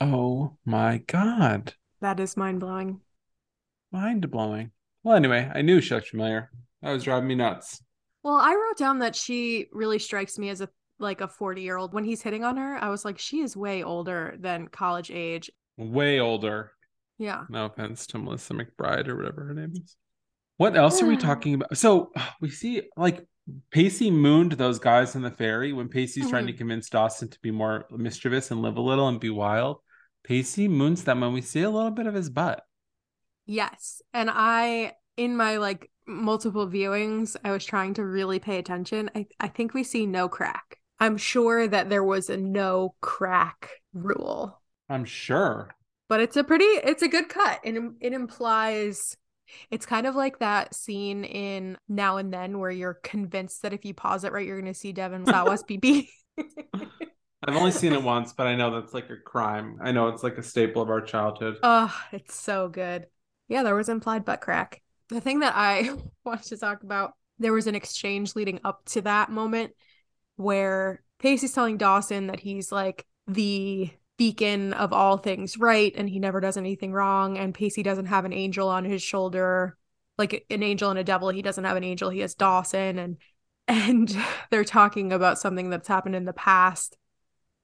Oh my God. That is mind blowing. Mind blowing. Well, anyway, I knew she looked familiar. That was driving me nuts. Well, I wrote down that she really strikes me as a like a forty year old. When he's hitting on her, I was like, she is way older than college age. Way older. Yeah. No offense to Melissa McBride or whatever her name is. What else are we talking about? So we see like Pacey mooned those guys on the ferry when Pacey's mm-hmm. trying to convince Dawson to be more mischievous and live a little and be wild. Pacey moons them and we see a little bit of his butt. Yes. And I, in my like multiple viewings, I was trying to really pay attention. I, I think we see no crack. I'm sure that there was a no crack rule. I'm sure. But it's a pretty, it's a good cut. And it, it implies, it's kind of like that scene in Now and Then where you're convinced that if you pause it right, you're going to see Devin Sawa's B B. I've only seen it once, but I know that's like a crime. I know it's like a staple of our childhood. Oh, it's so good. Yeah, there was implied butt crack. The thing that I wanted to talk about, there was an exchange leading up to that moment where Pacey's telling Dawson that he's like the beacon of all things right and he never does anything wrong, and Pacey doesn't have an angel on his shoulder, like an angel and a devil. He doesn't have an angel. He has Dawson, and and they're talking about something that's happened in the past.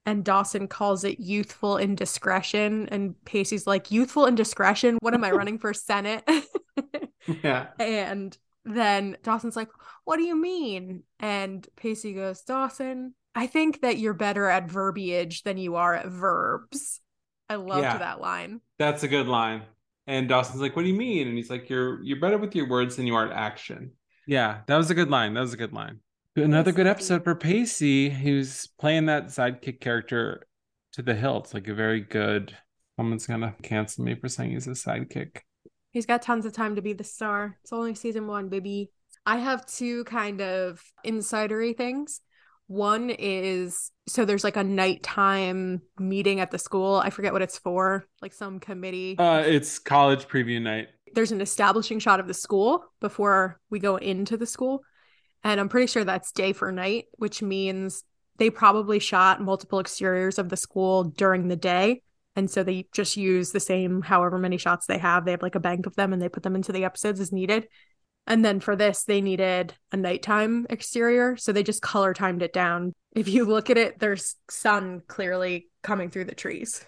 And Dawson calls it youthful indiscretion. And Pacey's like, youthful indiscretion? What am I running for Senate? Yeah. And then Dawson's like, what do you mean? And Pacey goes, Dawson, I think that you're better at verbiage than you are at verbs. I loved yeah, that line. That's a good line. And Dawson's like, what do you mean? And he's like, you're you're better with your words than you are at action. Yeah, that was a good line. That was a good line. Another good episode for Pacey, who's playing that sidekick character to the hilt. It's like a very good, someone's going to cancel me for saying he's a sidekick. He's got tons of time to be the star. It's only season one, baby. I have two kind of insidery things. One is, so there's like a nighttime meeting at the school. I forget what it's for, like some committee. Uh, it's college preview night. There's an establishing shot of the school before we go into the school. And I'm pretty sure that's day for night, which means they probably shot multiple exteriors of the school during the day. And so they just use the same however many shots they have. They have like a bank of them and they put them into the episodes as needed. And then for this, they needed a nighttime exterior. So they just color timed it down. If you look at it, there's sun clearly coming through the trees.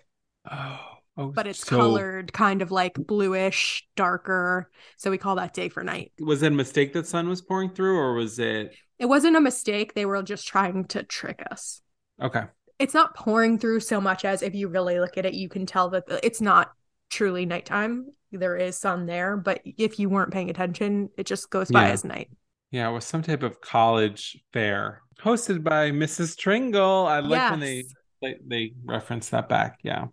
Oh, oh but it's so colored kind of like bluish, darker. So we call that day for night. Was it a mistake that sun was pouring through, or was it? It wasn't a mistake. They were just trying to trick us. Okay. It's not pouring through so much as if you really look at it, you can tell that it's not truly nighttime. There is sun there, but if you weren't paying attention, it just goes by yeah. as night. Yeah, it was some type of college fair hosted by Missus Tringle. I yes. like when they, they they reference that back. Yeah.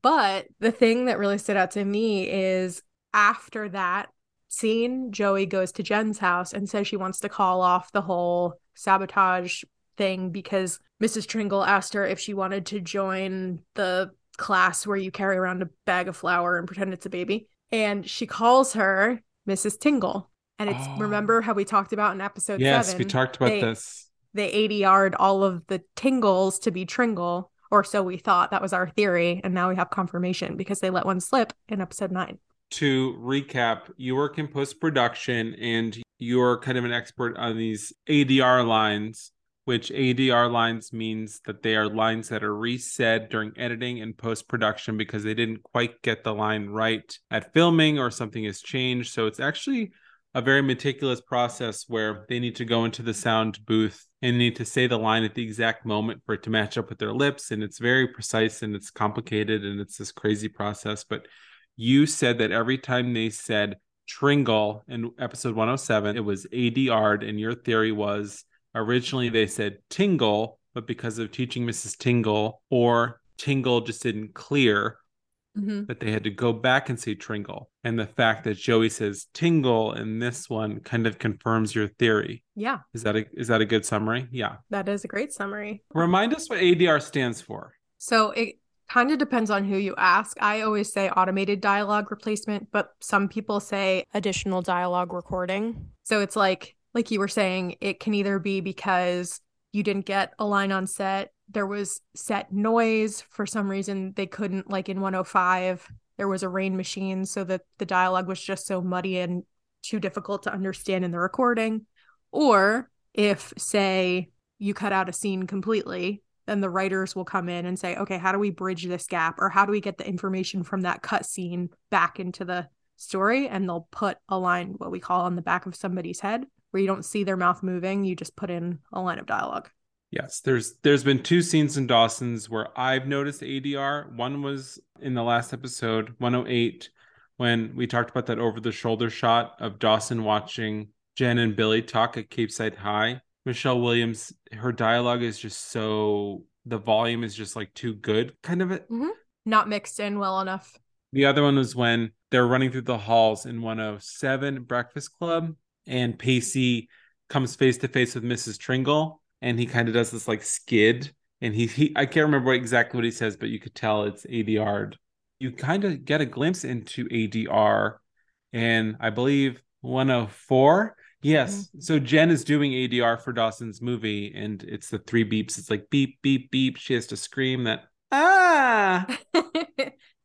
But the thing that really stood out to me is after that scene, Joey goes to Jen's house and says she wants to call off the whole sabotage thing because Missus Tringle asked her if she wanted to join the class where you carry around a bag of flour and pretend it's a baby. And she calls her Missus Tingle. And it's, oh. remember how we talked about in episode yes, seven? Yes, we talked about they, this. They A D R'd all of the Tingles to be Tringle, or so we thought. That was our theory. And now we have confirmation because they let one slip in episode nine. To recap, you work in post-production and you're kind of an expert on these A D R lines, which A D R lines means that they are lines that are reset during editing and post-production because they didn't quite get the line right at filming or something has changed. So it's actually a very meticulous process where they need to go into the sound booth and need to say the line at the exact moment for it to match up with their lips. And it's very precise and it's complicated and it's this crazy process. But you said that every time they said Tringle in episode one oh seven, it was A D R'd, and your theory was originally they said Tingle, but because of teaching Missus Tingle, or Tingle just didn't clear, mm-hmm. that they had to go back and say Tringle. And the fact that Joey says Tingle in this one kind of confirms your theory. Yeah. Is that a, is that a good summary? Yeah. That is a great summary. Remind us what A D R stands for. So it Kind of depends on who you ask. I always say automated dialogue replacement, but some people say additional dialogue recording. So it's like, like you were saying, it can either be because you didn't get a line on set, there was set noise, for some reason they couldn't, like in one oh five, there was a rain machine so that the dialogue was just so muddy and too difficult to understand in the recording. Or if, say, you cut out a scene completely, then the writers will come in and say, okay, how do we bridge this gap? Or how do we get the information from that cut scene back into the story? And they'll put a line, what we call on the back of somebody's head, where you don't see their mouth moving. You just put in a line of dialogue. Yes, there's there's been two scenes in Dawson's where I've noticed A D R. One was in the last episode, one oh eight, when we talked about that over-the-shoulder shot of Dawson watching Jen and Billy talk at Capeside High. Michelle Williams, her dialogue is just so, the volume is just like too good, kind of it. Mm-hmm. Not mixed in well enough. The other one was when they're running through the halls in one oh seven, Breakfast Club, and Pacey comes face to face with Missus Tringle, and he kind of does this like skid, and he, he I can't remember what, exactly what he says, but you could tell it's A D R'd. You kind of get a glimpse into A D R, and I believe one oh four. Yes. So Jen is doing A D R for Dawson's movie, and it's the three beeps. It's like beep, beep, beep. She has to scream that, ah!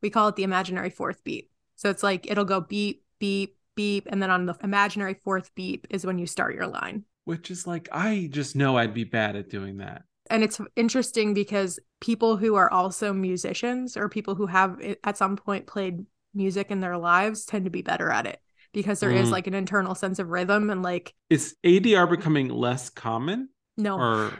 We call it the imaginary fourth beep. So it's like, it'll go beep, beep, beep. And then on the imaginary fourth beep is when you start your line. Which is like, I just know I'd be bad at doing that. And it's interesting because people who are also musicians or people who have at some point played music in their lives tend to be better at it. Because there mm. is like an internal sense of rhythm and like... Is A D R becoming less common? No. Or...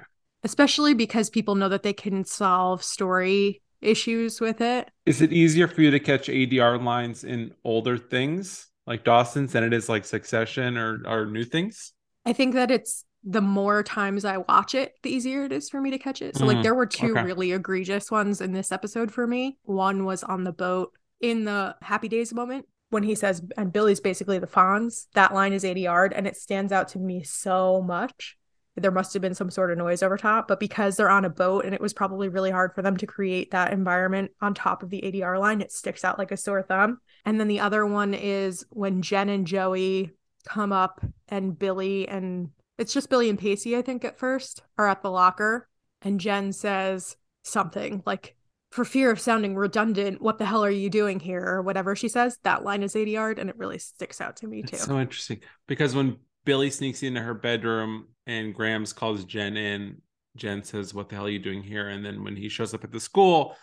Especially because people know that they can solve story issues with it. Is it easier for you to catch A D R lines in older things like Dawson's than it is like Succession or, or new things? I think that it's the more times I watch it, the easier it is for me to catch it. So mm. like there were two okay. really egregious ones in this episode for me. One was on the boat in the Happy Days moment. When he says, and Billy's basically the Fonz, that line is A D R'd, and it stands out to me so much. There must have been some sort of noise over top, but because they're on a boat and it was probably really hard for them to create that environment on top of the A D R line, it sticks out like a sore thumb. And then the other one is when Jen and Joey come up and Billy and, it's just Billy and Pacey, I think at first, are at the locker, and Jen says something like, for fear of sounding redundant, what the hell are you doing here? Or whatever she says, that line is A D R'd, and it really sticks out to me too. It's so interesting because when Billy sneaks into her bedroom and Grams calls Jen in, Jen says, what the hell are you doing here? And then when he shows up at the school,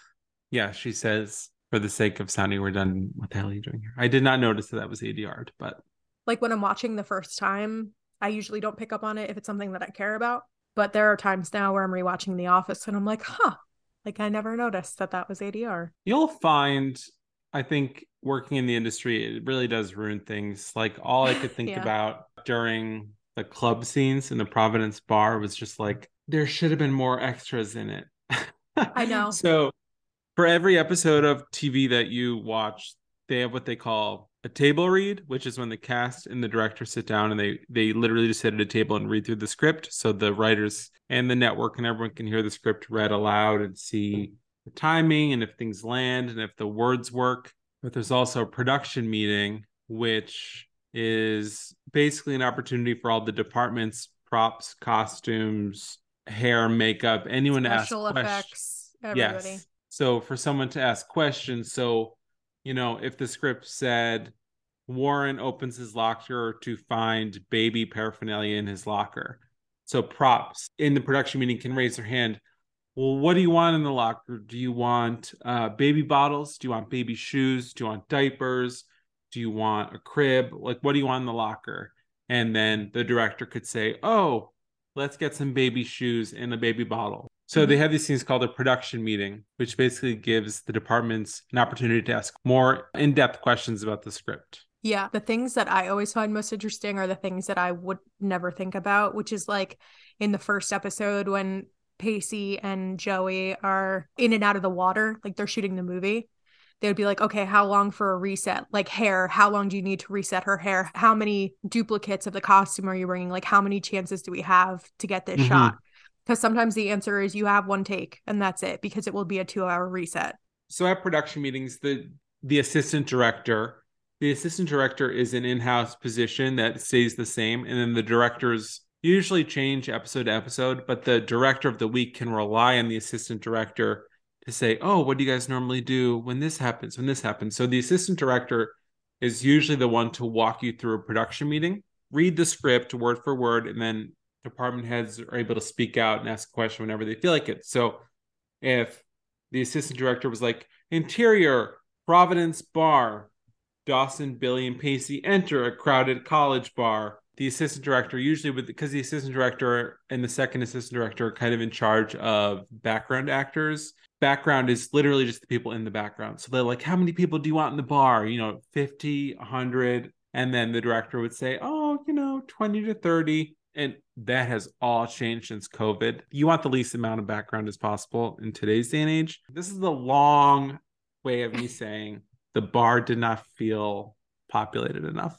yeah, she says, for the sake of sounding redundant, what the hell are you doing here? I did not notice that that was A D R'd, but. Like when I'm watching the first time, I usually don't pick up on it if it's something that I care about. But there are times now where I'm rewatching The Office and I'm like, huh. Like, I never noticed that that was A D R. You'll find, I think, working in the industry, it really does ruin things. Like, all I could think yeah. about during the club scenes in the Providence bar was just like, there should have been more extras in it. I know. So, for every episode of T V that you watch, they have what they call a table read, which is when the cast and the director sit down and they they literally just sit at a table and read through the script. So the writers and the network and everyone can hear the script read aloud and see the timing and if things land and if the words work. But there's also a production meeting, which is basically an opportunity for all the departments, props, costumes, hair, makeup, anyone to ask questions. Special effects, everybody. Yes. So for someone to ask questions. So you know, if the script said Warren opens his locker to find baby paraphernalia in his locker. So props in the production meeting can raise their hand. Well, what do you want in the locker? Do you want uh, baby bottles? Do you want baby shoes? Do you want diapers? Do you want a crib? Like, what do you want in the locker? And then the director could say, oh, let's get some baby shoes and a baby bottle. So they have these things called a production meeting, which basically gives the departments an opportunity to ask more in-depth questions about the script. Yeah. The things that I always find most interesting are the things that I would never think about, which is like in the first episode when Pacey and Joey are in and out of the water, like they're shooting the movie. They would be like, okay, how long for a reset? Like hair, how long do you need to reset her hair? How many duplicates of the costume are you bringing? Like how many chances do we have to get this mm-hmm. shot? Because sometimes the answer is you have one take and that's it because it will be a two hour reset. so at production meetings, the the assistant director, the assistant director is an in-house position that stays the same. And then the directors usually change episode to episode, but the director of the week can rely on the assistant director to say, oh, what do you guys normally do when this happens, when this happens? So the assistant director is usually the one to walk you through a production meeting, read the script word for word, and then department heads are able to speak out and ask a question whenever they feel like it. So if the assistant director was like, interior, Providence Bar, Dawson, Billy, and Pacey enter a crowded college bar, the assistant director usually would, because the assistant director and the second assistant director are kind of in charge of background actors. Background is literally just the people in the background. So they're like, how many people do you want in the bar? You know, fifty, one hundred. And then the director would say, oh, you know, twenty to thirty. And that has all changed since COVID. You want the least amount of background as possible in today's day and age. This is the long way of me saying the bar did not feel populated enough.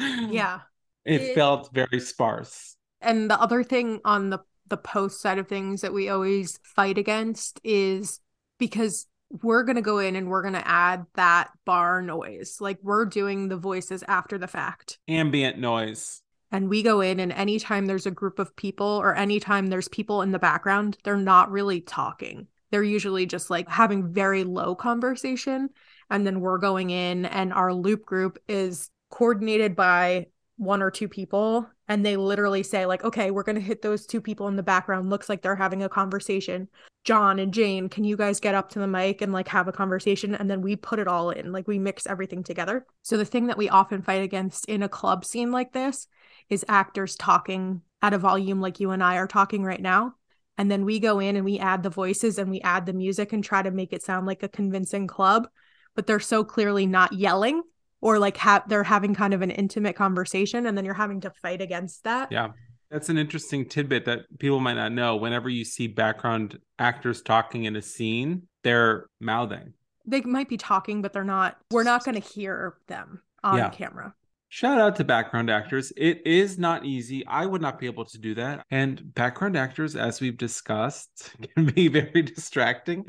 Yeah. It, it felt very sparse. And the other thing on the, the post side of things that we always fight against is because we're going to go in and we're going to add that bar noise. Like we're doing the voices after the fact. Ambient noise. And we go in and anytime there's a group of people or anytime there's people in the background, they're not really talking. They're usually just like having very low conversation. And then we're going in and our loop group is coordinated by one or two people. And they literally say like, okay, we're going to hit those two people in the background. Looks like they're having a conversation. John and Jane, can you guys get up to the mic and like have a conversation? And then we put it all in, like we mix everything together. So the thing that we often fight against in a club scene like this is actors talking at a volume like you and I are talking right now. And then we go in and we add the voices and we add the music and try to make it sound like a convincing club. But they're so clearly not yelling or like ha- they're having kind of an intimate conversation. And then you're having to fight against that. Yeah, that's an interesting tidbit that people might not know. Whenever you see background actors talking in a scene, they're mouthing. They might be talking, but they're not. We're not going to hear them on yeah. camera. Shout out to background actors. It is not easy. I would not be able to do that. And background actors, as we've discussed, can be very distracting.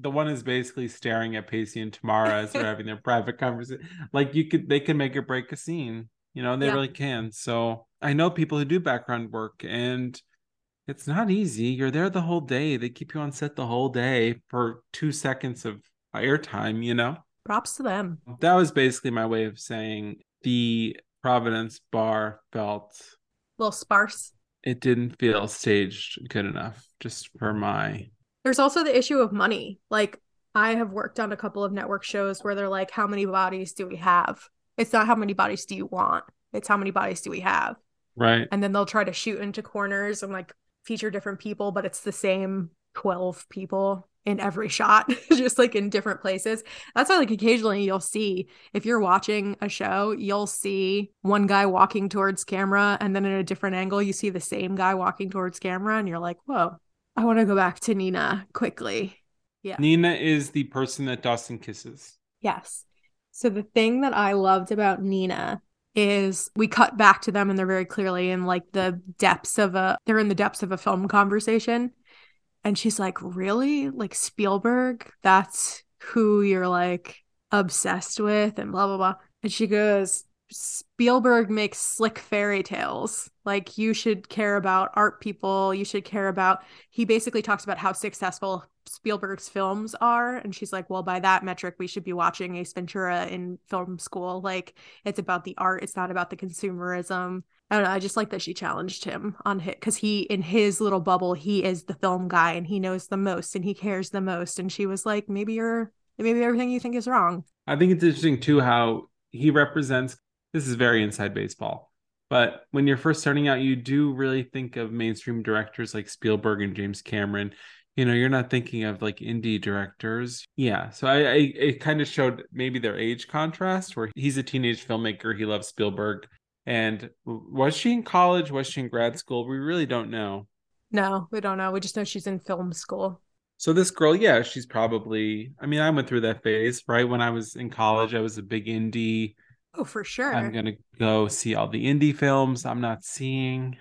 The one is basically staring at Pacey and Tamara as they're having their private conversation. Like you could, they can make or break a scene, you know, they yeah. really can. So I know people who do background work and it's not easy. You're there the whole day. They keep you on set the whole day for two seconds of airtime, you know? Props to them. That was basically my way of saying the Providence bar felt a little sparse. It didn't feel staged good enough, just for my. There's also the issue of money. Like I have worked on a couple of network shows where they're like, how many bodies do we have? It's not how many bodies do you want. It's how many bodies do we have? Right. And then they'll try to shoot into corners and like feature different people, but it's the same twelve people in every shot, just like in different places. That's why like occasionally you'll see, if you're watching a show, you'll see one guy walking towards camera and then in a different angle, you see the same guy walking towards camera and you're like, whoa, I want to go back to Nina quickly. Yeah. Nina is the person that Dawson kisses. Yes. So the thing that I loved about Nina is we cut back to them and they're very clearly in like the depths of a, they're in the depths of a film conversation. And she's like, really? Like Spielberg? That's who you're like obsessed with and blah, blah, blah. And she goes, Spielberg makes slick fairy tales. Like you should care about art people. You should care about, he basically talks about how successful Spielberg's films are. And she's like, well, by that metric, we should be watching Ace Ventura in film school. Like it's about the art. It's not about the consumerism. I don't know. I just like that she challenged him on hit because he, in his little bubble, he is the film guy and he knows the most and he cares the most. And she was like, maybe you're, maybe everything you think is wrong. I think it's interesting too, how he represents, this is very inside baseball, but when you're first starting out, you do really think of mainstream directors like Spielberg and James Cameron. You know, you're not thinking of like indie directors. Yeah. So I, I it kind of showed maybe their age contrast where he's a teenage filmmaker. He loves Spielberg. And was she in college? Was she in grad school? We really don't know. No, we don't know. We just know she's in film school. So this girl, yeah, she's probably, I mean, I went through that phase, right? When I was in college, I was a big indie. Oh, for sure. I'm going to go see all the indie films I'm not seeing.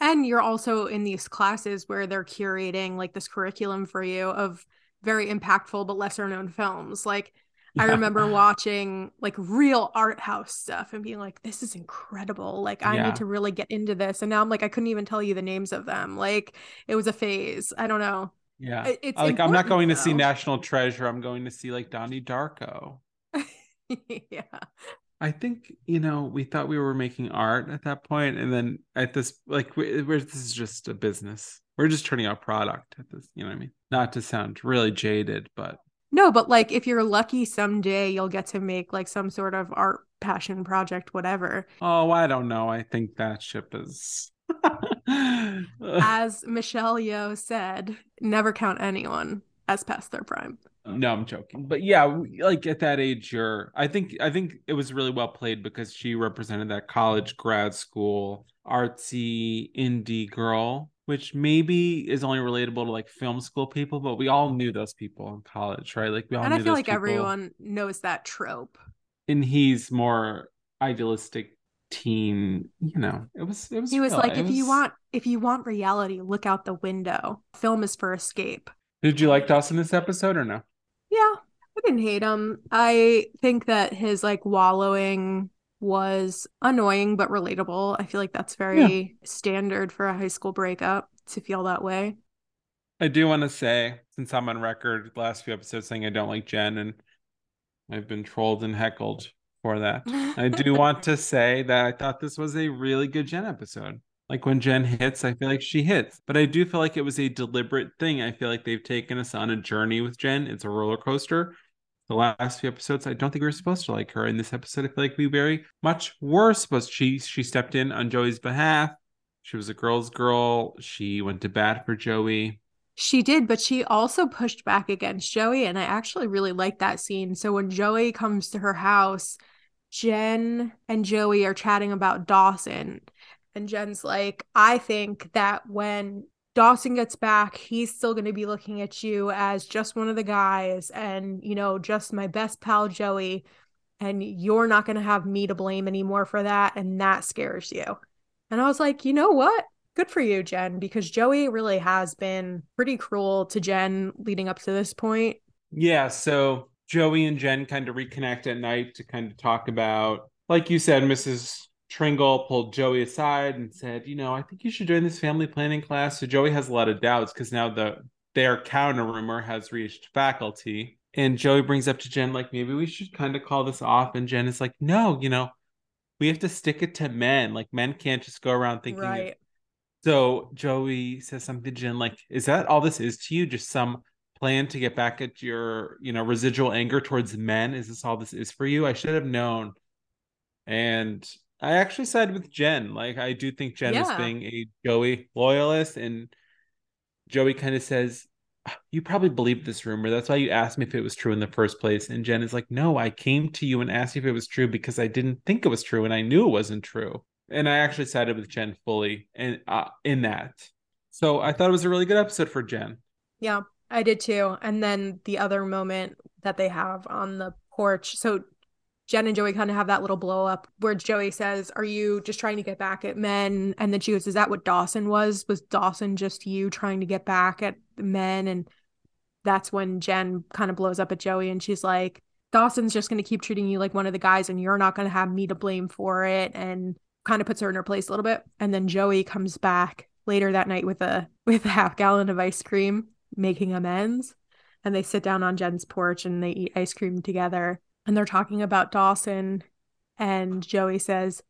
And you're also in these classes where they're curating like this curriculum for you of very impactful but lesser known films. Like yeah. I remember watching like real art house stuff and being like, this is incredible. Like I yeah. need to really get into this. And now I'm like, I couldn't even tell you the names of them. Like it was a phase. I don't know. Yeah. It's like, I'm not going though. to see National Treasure. I'm going to see like Donnie Darko. yeah. I think, you know, we thought we were making art at that point, and then at this, like, we're, we're this is just a business. We're just turning out product at this, you know what I mean? Not to sound really jaded, but no, but like, if you're lucky, someday you'll get to make like some sort of art passion project, whatever. Oh, I don't know. I think that ship is. As Michelle Yeoh said, never count anyone as past their prime. No, I'm joking. But yeah, like at that age, you're, I think, I think it was really well played because she represented that college, grad school, artsy, indie girl, which maybe is only relatable to like film school people, but we all knew those people in college, right? Like we all and knew I feel those like people. Everyone knows that trope. And he's more idealistic teen, you know, it was, it was, he was real. like, it if was... you want, if you want reality, look out the window. Film is for escape. Did you like Dawson this episode or no? Yeah, I didn't hate him. I think that his like wallowing was annoying but relatable. I feel like that's very yeah. standard for a high school breakup to feel that way. I do want to say, since I'm on record the last few episodes saying I don't like Jen and I've been trolled and heckled for that, I do want to say that I thought this was a really good Jen episode. Like when Jen hits, I feel like she hits, but I do feel like it was a deliberate thing. I feel like they've taken us on a journey with Jen. It's a roller coaster. The last few episodes, I don't think we were supposed to like her. In this episode, I feel like we very much were supposed to. She, she stepped in on Joey's behalf. She was a girl's girl. She went to bat for Joey. She did, but she also pushed back against Joey, and I actually really liked that scene. So when Joey comes to her house, Jen and Joey are chatting about Dawson. And Jen's like, I think that when Dawson gets back, he's still going to be looking at you as just one of the guys and, you know, just my best pal, Joey. And you're not going to have me to blame anymore for that. And that scares you. And I was like, you know what? Good for you, Jen, because Joey really has been pretty cruel to Jen leading up to this point. Yeah. So Joey and Jen kind of reconnect at night to kind of talk about, like you said, Missus Tringle pulled Joey aside and said, you know, I think you should join this family planning class. So Joey has a lot of doubts because now the their counter rumor has reached faculty. And Joey brings up to Jen, like, maybe we should kind of call this off. And Jen is like, no, you know, we have to stick it to men. Like, men can't just go around thinking. Right. It. So Joey says something to Jen, like, is that all this is to you? Just some plan to get back at your, you know, residual anger towards men? Is this all this is for you? I should have known. And I actually side with Jen. Like, I do think Jen yeah. is being a Joey loyalist. And Joey kind of says, you probably believed this rumor. That's why you asked me if it was true in the first place. And Jen is like, no, I came to you and asked you if it was true because I didn't think it was true. And I knew it wasn't true. And I actually sided with Jen fully and uh, in that. So I thought it was a really good episode for Jen. Yeah, I did too. And then the other moment that they have on the porch. So Jen and Joey kind of have that little blow up where Joey says, are you just trying to get back at men? And then she goes, is that what Dawson was? Was Dawson just you trying to get back at men? And that's when Jen kind of blows up at Joey and she's like, Dawson's just going to keep treating you like one of the guys and you're not going to have me to blame for it, and kind of puts her in her place a little bit. And then Joey comes back later that night with a with a half gallon of ice cream, making amends. And they sit down on Jen's porch and they eat ice cream together. And they're talking about Dawson, and Joey says,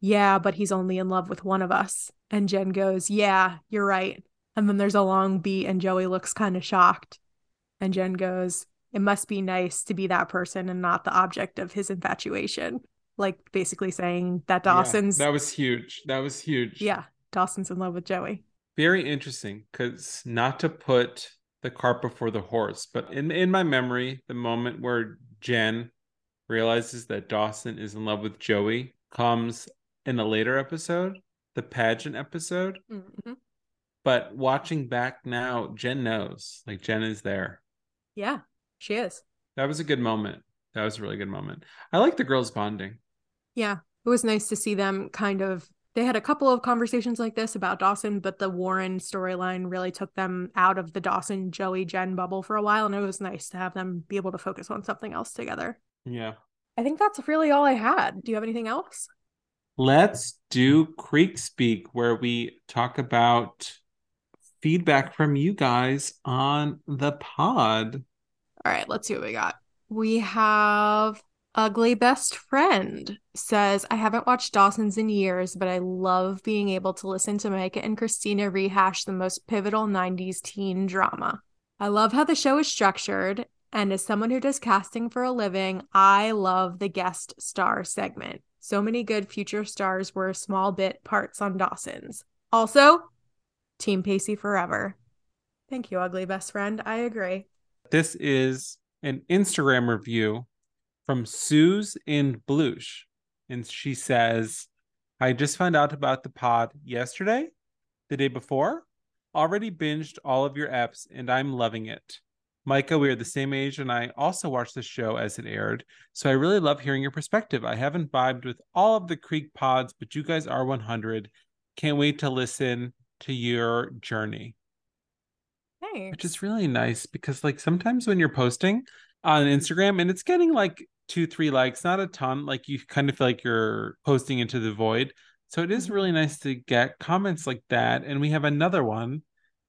yeah, but he's only in love with one of us. And Jen goes, yeah, you're right. And then there's a long beat and Joey looks kind of shocked. And Jen goes, it must be nice to be that person and not the object of his infatuation. Like basically saying that Dawson's. Yeah, that was huge. That was huge. Yeah. Dawson's in love with Joey. Very interesting, because not to put the cart before the horse, but in, in my memory, the moment where Jen realizes that Dawson is in love with Joey comes in a later episode, the pageant episode. Mm-hmm. But watching back now, Jen knows. Like, Jen is there. Yeah, she is. That was a good moment. That was a really good moment. I like the girls bonding. Yeah, it was nice to see them kind of They had a couple of conversations like this about Dawson, but the Warren storyline really took them out of the Dawson, Joey, Jen bubble for a while, and it was nice to have them be able to focus on something else together. Yeah. I think that's really all I had. Do you have anything else? Let's do Creek Speak, where we talk about feedback from you guys on the pod. All right, let's see what we got. We have... Ugly Best Friend says, I haven't watched Dawson's in years, but I love being able to listen to Micah and Christina rehash the most pivotal nineties teen drama. I love how the show is structured, and as someone who does casting for a living, I love the guest star segment. So many good future stars were small bit parts on Dawson's. Also, Team Pacey forever. Thank you, Ugly Best Friend. I agree. This is an Instagram review from Suze in Blush, and she says, I just found out about the pod yesterday, the day before, already binged all of your eps, and I'm loving it. Micah, we are the same age, and I also watched the show as it aired, so I really love hearing your perspective. I haven't vibed with all of the Creek pods, but you guys are one hundred. Can't wait to listen to your journey. Thanks. Which is really nice, because like sometimes when you're posting on Instagram and it's getting like two, three likes, not a ton. Like you kind of feel like you're posting into the void. So it is really nice to get comments like that. And we have another one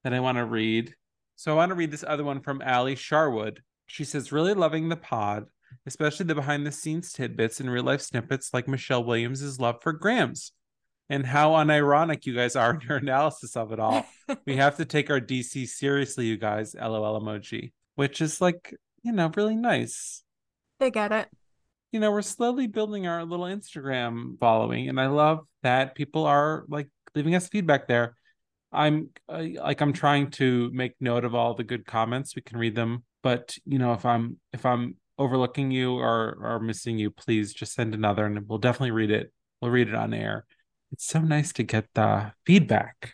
that I want to read. So I want to read this other one from Allie Sharwood. She says, really loving the pod, especially the behind the scenes tidbits and real life snippets like Michelle Williams' love for Grams and how unironic you guys are in your analysis of it all. We have to take our D C seriously, you guys, LOL emoji, which is like, you know, really nice. They get it. You know, we're slowly building our little Instagram following, and I love that people are like leaving us feedback there. I'm uh, like, I'm trying to make note of all the good comments. We can read them, but you know, if I'm if I'm overlooking you or or missing you, please just send another, and we'll definitely read it. We'll read it on air. It's so nice to get the feedback.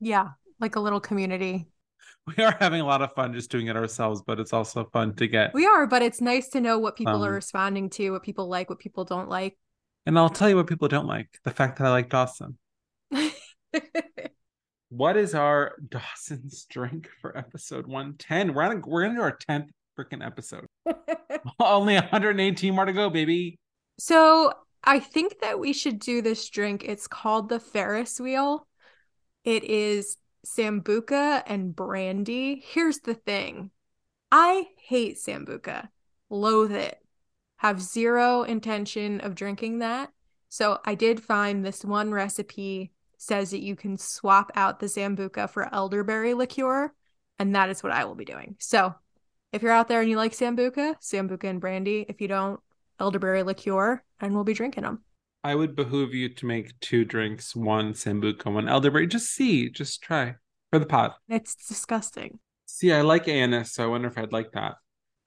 Yeah, like a little community. We are having a lot of fun just doing it ourselves, but it's also fun to get. We are, but it's nice to know what people um, are responding to, what people like, what people don't like. And I'll tell you what people don't like. The fact that I like Dawson. What is our Dawson's drink for episode one ten? We're on, we're going to do our tenth freaking episode. Only one hundred eighteen more to go, baby. So I think that we should do this drink. It's called the Ferris Wheel. It is Sambuca and brandy. Here's the thing. I hate Sambuca. Loathe it. Have zero intention of drinking that. So I did find this one recipe says that you can swap out the Sambuca for elderberry liqueur, and that is what I will be doing. So if you're out there and you like Sambuca, Sambuca and brandy. If you don't, elderberry liqueur, and we'll be drinking them. I would behoove you to make two drinks, one Sambuca, one elderberry. Just see, just try for the pot. It's disgusting. See, I like anise, so I wonder if I'd like that.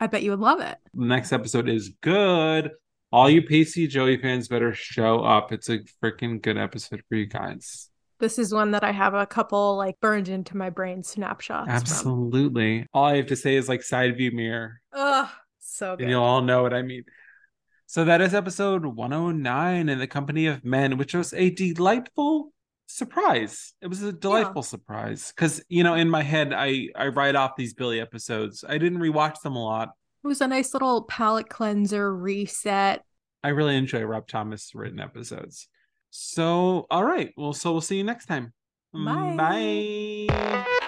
I bet you would love it. The next episode is good. All you Pacey Joey fans better show up. It's a freaking good episode for you guys. This is one that I have a couple like burned into my brain snapshots. Absolutely. From. All I have to say is like side view mirror. Ugh, so good. And you'll all know what I mean. So that is episode one oh nine in the company of men, which was a delightful surprise. It was a delightful yeah. surprise because, you know, in my head, I, I write off these Billy episodes. I didn't rewatch them a lot. It was a nice little palate cleanser reset. I really enjoy Rob Thomas written episodes. So, all right. Well, so we'll see you next time. Bye. Bye.